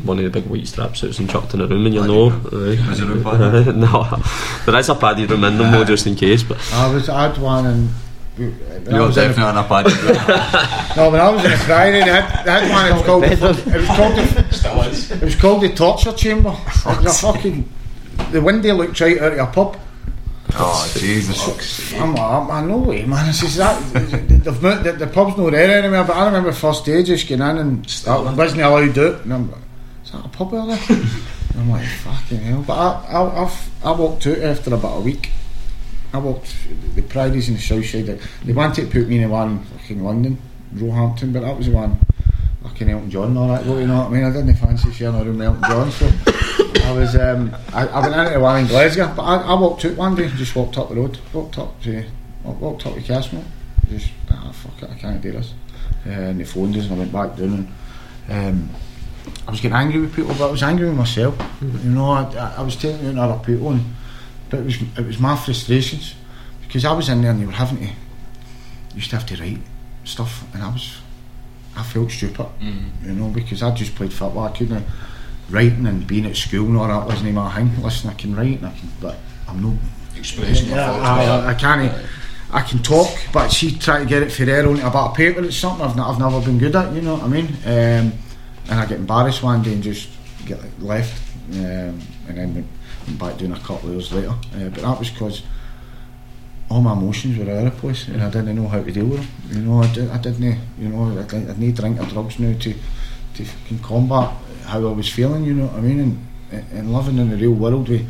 one of the big white strap suits and chucked in a room, and you know, was a room padded? No, there is a padded room in them though, just in case. But I had one, and you were definitely on a padded room. No, when I was in the Friday, they had one. It was called the torture chamber. The window looked right out of your pub. Oh Jesus! I'm no way, man. It's just that they've moved, the pub's not there anymore. But I remember first day just getting in and starting. Wasn't allowed out. And I'm like, is that a pub or there? And I'm like, fucking hell. But I walked out after about a week. I walked the Prideys in the south side. They wanted to put me in the one fucking London, Roehampton, but that was the one fucking Elton John and all that. You know what I mean? I didn't fancy sharing a room with Elton John, so. I went into one in Glasgow, but I walked out one day, just walked up the road, walked up to Cassimo, just fuck it, I can't do this. And they phoned us, and I went back down, and I was getting angry with people, but I was angry with myself. You know, I was telling you other people, but it was my frustrations, because I was in there and they were having to, used to have to write stuff, and I felt stupid, you know, because I just played football, I couldn't. Writing and being at school and all that wasn't my thing. Listen, I can write, but I'm not expressing my thoughts. I can talk, but she try to get it for their own about a paper. It's something I've never been good at. You know what I mean? And I get embarrassed one day and just get left, and then went back doing a couple of hours later. But that was because all my emotions were out of place, and I didn't know how to deal with them. You know, I didn't. You know, I need drink or drugs now to fucking combat how I was feeling, you know what I mean, and living in the real world with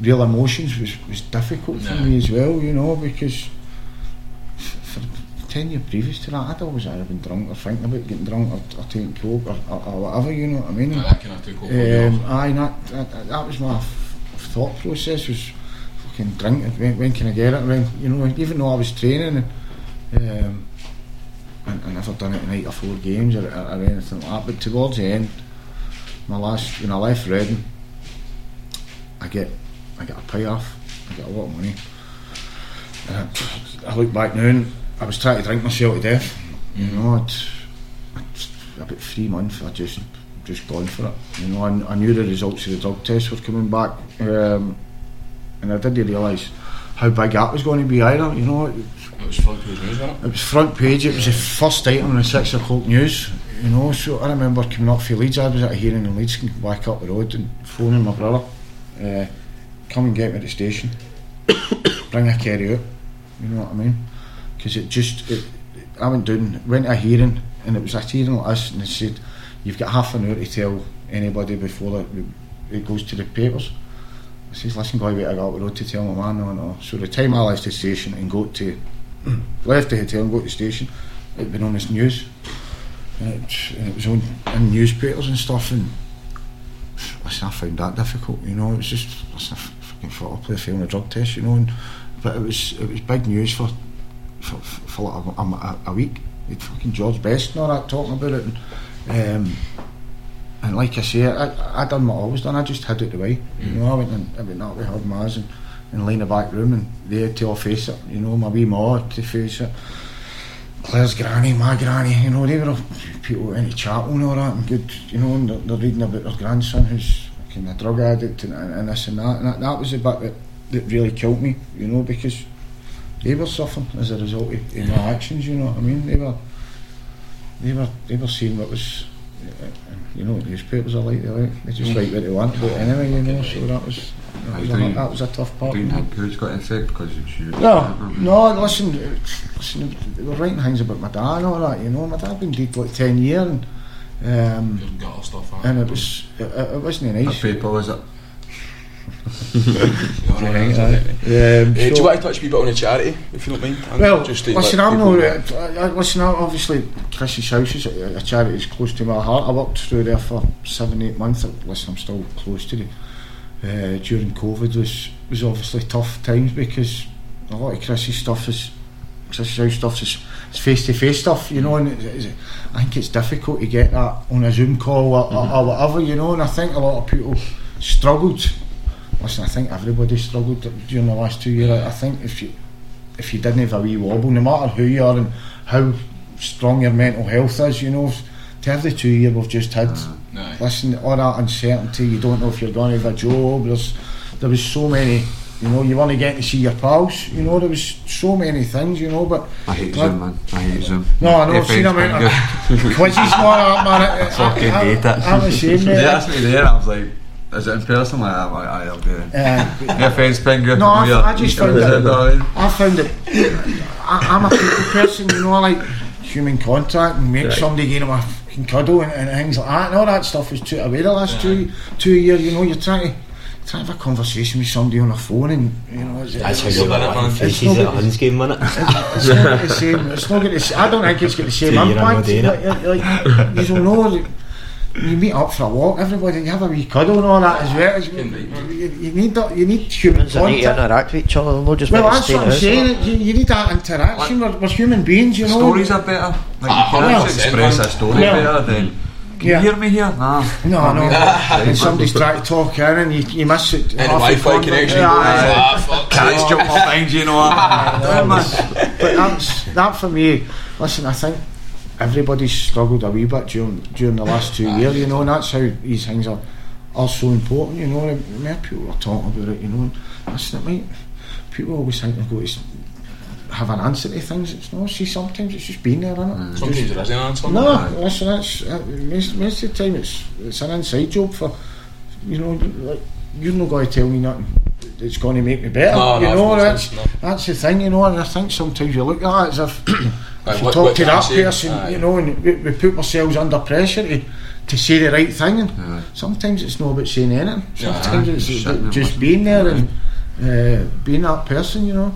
real emotions was difficult for me as well, you know, because for 10 years previous to that I'd always either been drunk or thinking about getting drunk or taking coke or whatever, you know what I mean. I can have to coke that was my thought process, was fucking drink, when can I get it, you know, even though I was training and I never done it in 8 or 4 games or anything like that, but towards the end, when I left Reading, I get a pay off, I get a lot of money, and I look back now and I was trying to drink myself to death, you know, about 3 months I just gone for it, you know, I knew the results of the drug tests were coming back, and I didn't realise how big that was going to be either, you know. It was front page news, wasn't it? It was front page, it was the first item in the 6 o'clock news. You know, so I remember coming up for Leeds, I was at a hearing in Leeds, and back up the road and phoning my brother, come and get me at the station, bring a carry out, you know what I mean, because I went to a hearing, and it was a hearing like this, and they said, you've got half an hour to tell anybody before it goes to the papers. I says, listen, boy, wait, I got up the road to tell my man, no. So the time I left the station and left the hotel and go to the station, it'd been on this news. And it was in newspapers and stuff, and listen, I found that difficult, you know. It was just, listen, I fucking thought I'd play failing a drug test, you know. But it was big news for like a week. It fucking George Best and all that talking about it, and like I say, I done what I always done. I just hid it away, you know. I went out with her ma's and lay in the back room, and they had to all face it, you know. My wee ma had to face it. Claire's granny, my granny, you know, they were all people in the chapel and all that, and good, you know, and they're reading about their grandson who's fucking a drug addict and this and that, and that was the bit that really killed me, you know, because they were suffering as a result of my actions, you know what I mean, they were seeing what was, you know, newspapers are like, they just write what they want, but anyway, you know, so that was a tough part. Do you think who's got infected because it's you? No, listen, they were writing things about my dad and all that, you know, my dad had been dead for like 10 years, and gutter stuff, and it wasn't nice. That paper, was it? Do you want to touch a wee bit on a charity, if you don't mind? Well, listen, obviously Chrissie's House is a charity that's close to my heart. I worked through there for 7-8 months. Listen, I'm still close to it. During COVID was obviously tough times, because a lot of Chrissie's House stuff is face to face stuff, you know, and I think it's difficult to get that on a Zoom call or whatever, you know, and I think a lot of people struggled. Listen, I think everybody struggled during the last 2 years. I think if you didn't have a wee wobble, no matter who you are and how strong your mental health is, you know, to have the 2 year we've just had. Listen, all that uncertainty, you don't know if you're going to have a job. There was so many, you know, you weren't getting to see your pals, you know, there was so many things, you know, but... I hate Zoom, man. I hate Zoom. No, I know, I've seen a amount of quizzes not up, man. I fucking hate that. I'm ashamed, mate. They asked me there, I was like, is it in person? Like, I'll do it. No offence, Pingrip. No, I just found it. I found it. I'm a people person, you know, I like human contact and make somebody get him a fucking cuddle and things like that. And all that stuff was took away the last 2 years, you know, you're trying to have a conversation with somebody on the phone, and you know, that's how you're going to face it at Huns game, isn't it? It's not the same. It's not the same. I don't think it's got the same impact. You don't know. You meet up for a walk, everybody, you have a wee cuddle and all that as well. You need human contact. They need to interact with each other, they're not just... Well, that's what I'm saying, you need that interaction, like, we're human beings, you know. Stories are better, like, you can actually express a story better than... Can you hear me here? No. And somebody's trying to talk in and you miss it. And the Wi-Fi connection. Cats jump behind you, you know what? But that for me, listen, I think everybody's struggled a wee bit during the last 2 years, you know, and that's how these things are so important, you know. More people are talking about it, you know. Listen, people always think they've got to have an answer to things. It's not. See, sometimes it's just been there, isn't it? Sometimes there isn't an answer. No, listen, most of the time it's an inside job for, you know, like, you're not going to tell me nothing that's going to make me better. That's the thing, you know, and I think sometimes you look at it as if if you talk to that person, you know, and we put ourselves under pressure to say the right thing, and sometimes it's not about saying anything. Sometimes it's about just being there and being that person, you know.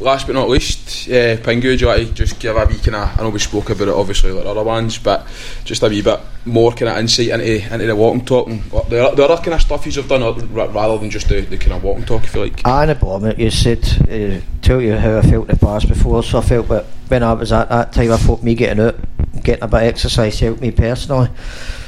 Last but not least, Pingu, do you like to just give a wee kind of, I know we spoke about it obviously like other ones, but just a wee bit more kind of insight into the walk and talk and the other kind of stuff you've done rather than just the kind of walk and talk, if you like. And the bottom, you said, tell you how I felt in the past before, so I felt that when I was at that time, I thought me getting out, getting a bit of exercise helped me personally.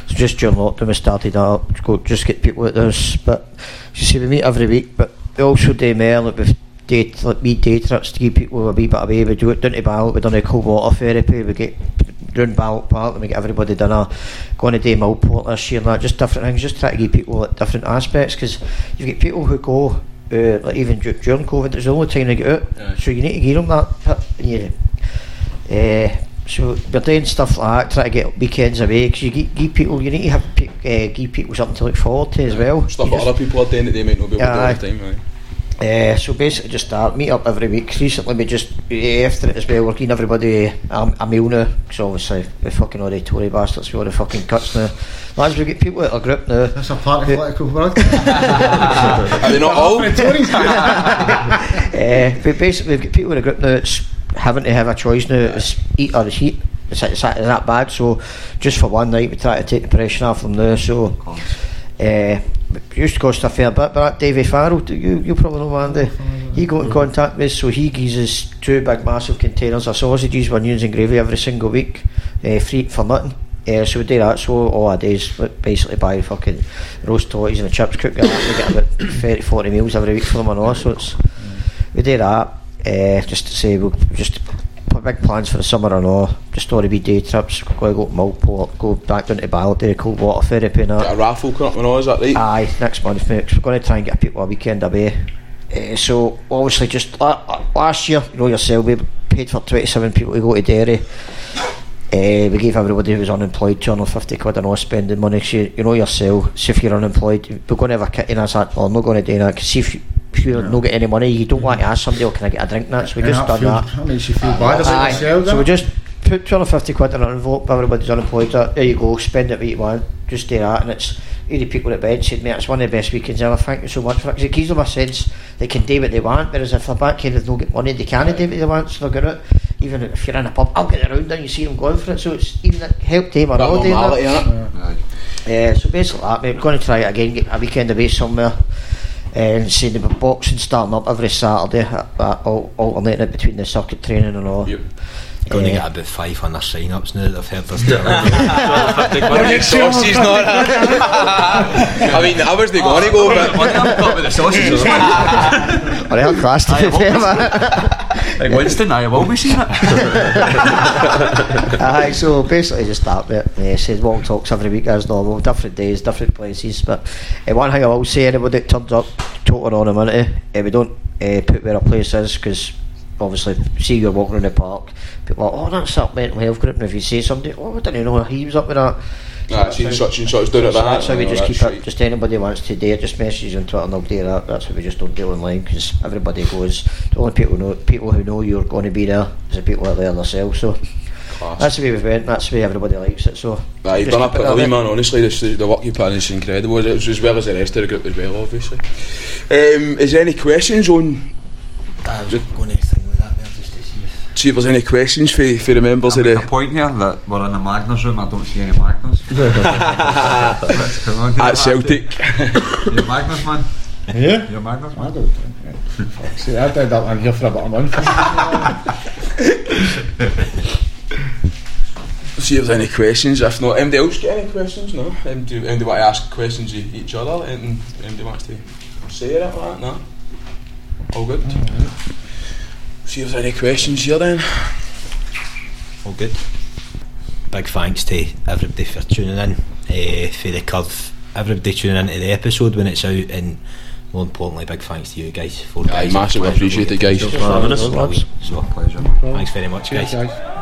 So just during lockdown we started up, just get people at this, but you see we meet every week, but we also do more, like we've did like wee day trips to give people a wee bit away. We do it down to Ballot, we've done a cold water therapy, we get down Ballot Park and we get everybody done a going to do Millport this year and that, just different things, just try to give people like different aspects, because you've got people who go like even during COVID it's the only time they get out, so you need to give them that bit. So we're doing stuff like that, try to get weekends away, because you give people, you need to have give people something to look forward to as well. Stuff that other people are doing that they might not be able to do all the time, so basically just start, meet up every week. Recently we just, after it as well, we're giving everybody a meal now, because obviously we're fucking all the Tory bastards, we're all the fucking cuts now. Lads, we get people at our group now. That's a part of political world. Are they not all? But basically we've got people in a group now that's having to have a choice now, it's eat or it's heat. It's that bad, so just for one night we try to take the pressure off them now. So it used to cost a fair bit, but Davey Farrell, you probably know Andy, he got in contact with us, so he gives us two big massive containers of sausages with onions and gravy every single week, free for nothing. So we do that, so all our days basically buy fucking roast toys and the chips, cook them, we get about 30-40 meals every week for them and all, so it's, we do that. Just to say, we'll just put big plans for the summer and all. Just all the wee day trips, go to Millport, go back down to Ballot, do the cold water therapy and that. Get a raffle coming up and all, is that right? Aye, next month, we're going to try and get people a weekend away. So, obviously, just last year, you know yourself, we paid for 27 people to go to Derry. We gave everybody who was unemployed £250 and all spending money. So you know yourself, so if you're unemployed, we're going to have a kitty and I said, oh, I'm not going to do that, because see if you... If you don't get any money, you don't want to ask somebody, oh, can I get a drink? That, so we just done that. That makes you feel bad about yourself. So we just put £250 in an envelope, everybody's unemployed, there you go, spend it what you want, just do that. And it's the people at bed said, mate, it's one of the best weekends ever, thank you so much for it, because it gives them a sense they can do what they want, whereas if they're back here they don't get money, they can't do what they want, so they're going out. Even if you're in a pub, I'll get around and you see them going for it, so it's even helped them or all day. So basically that, mate, we're going to try it again, get a weekend away somewhere. And seeing the boxing starting up every Saturday, alternating it between the circuit training and all. Yep. Going to get about 500 sign-ups now that I've heard there's sausages not. I mean, I was going to go, but I'm not with the sausages. I had class to be fair, man. Like Winston, I will be seeing it. So basically just that bit. Yeah, said walk talks every week as normal, different days, different places. But one thing I will say, anybody that turns up, total anonymity. We don't put where a place is, because obviously, see you're walking in the park, people are like, oh, that's that mental health group. And if you see somebody, oh, I didn't know he was up with that. Nah, so such and such doing it like that. That's how we just keep it. Just anybody wants to do it, just message on Twitter and they'll do that. That's how we just don't do it online, because everybody goes. The only people who know you're going to be there is the people out there themselves. So class. That's the way we went. That's the way everybody likes it. So nah, you've done up at the man. Honestly, the work you put in is incredible. It's as well as the rest of the group as well, obviously. Is there any questions on? I was going to think with that there just to see if. See if there's any questions for the members of the. A point here that we're in the Magnus room. I don't see any Magnus. At Celtic. You're a Magnus man. Yeah. You're a Magnus man. I don't think. See, I've done that one here for about a month. See if there's any questions. If not, anybody else get any questions? No. Anybody want to ask questions to each other? And anybody wants to say anything like that? No. All good. Mm-hmm. See if there's any questions here then. All good. Big thanks to everybody for tuning in, for the curve. Everybody tuning into the episode when it's out, and more importantly, big thanks to you guys. Massively appreciate it, guys. Thanks for having us. It's a pleasure. Thanks very much, guys.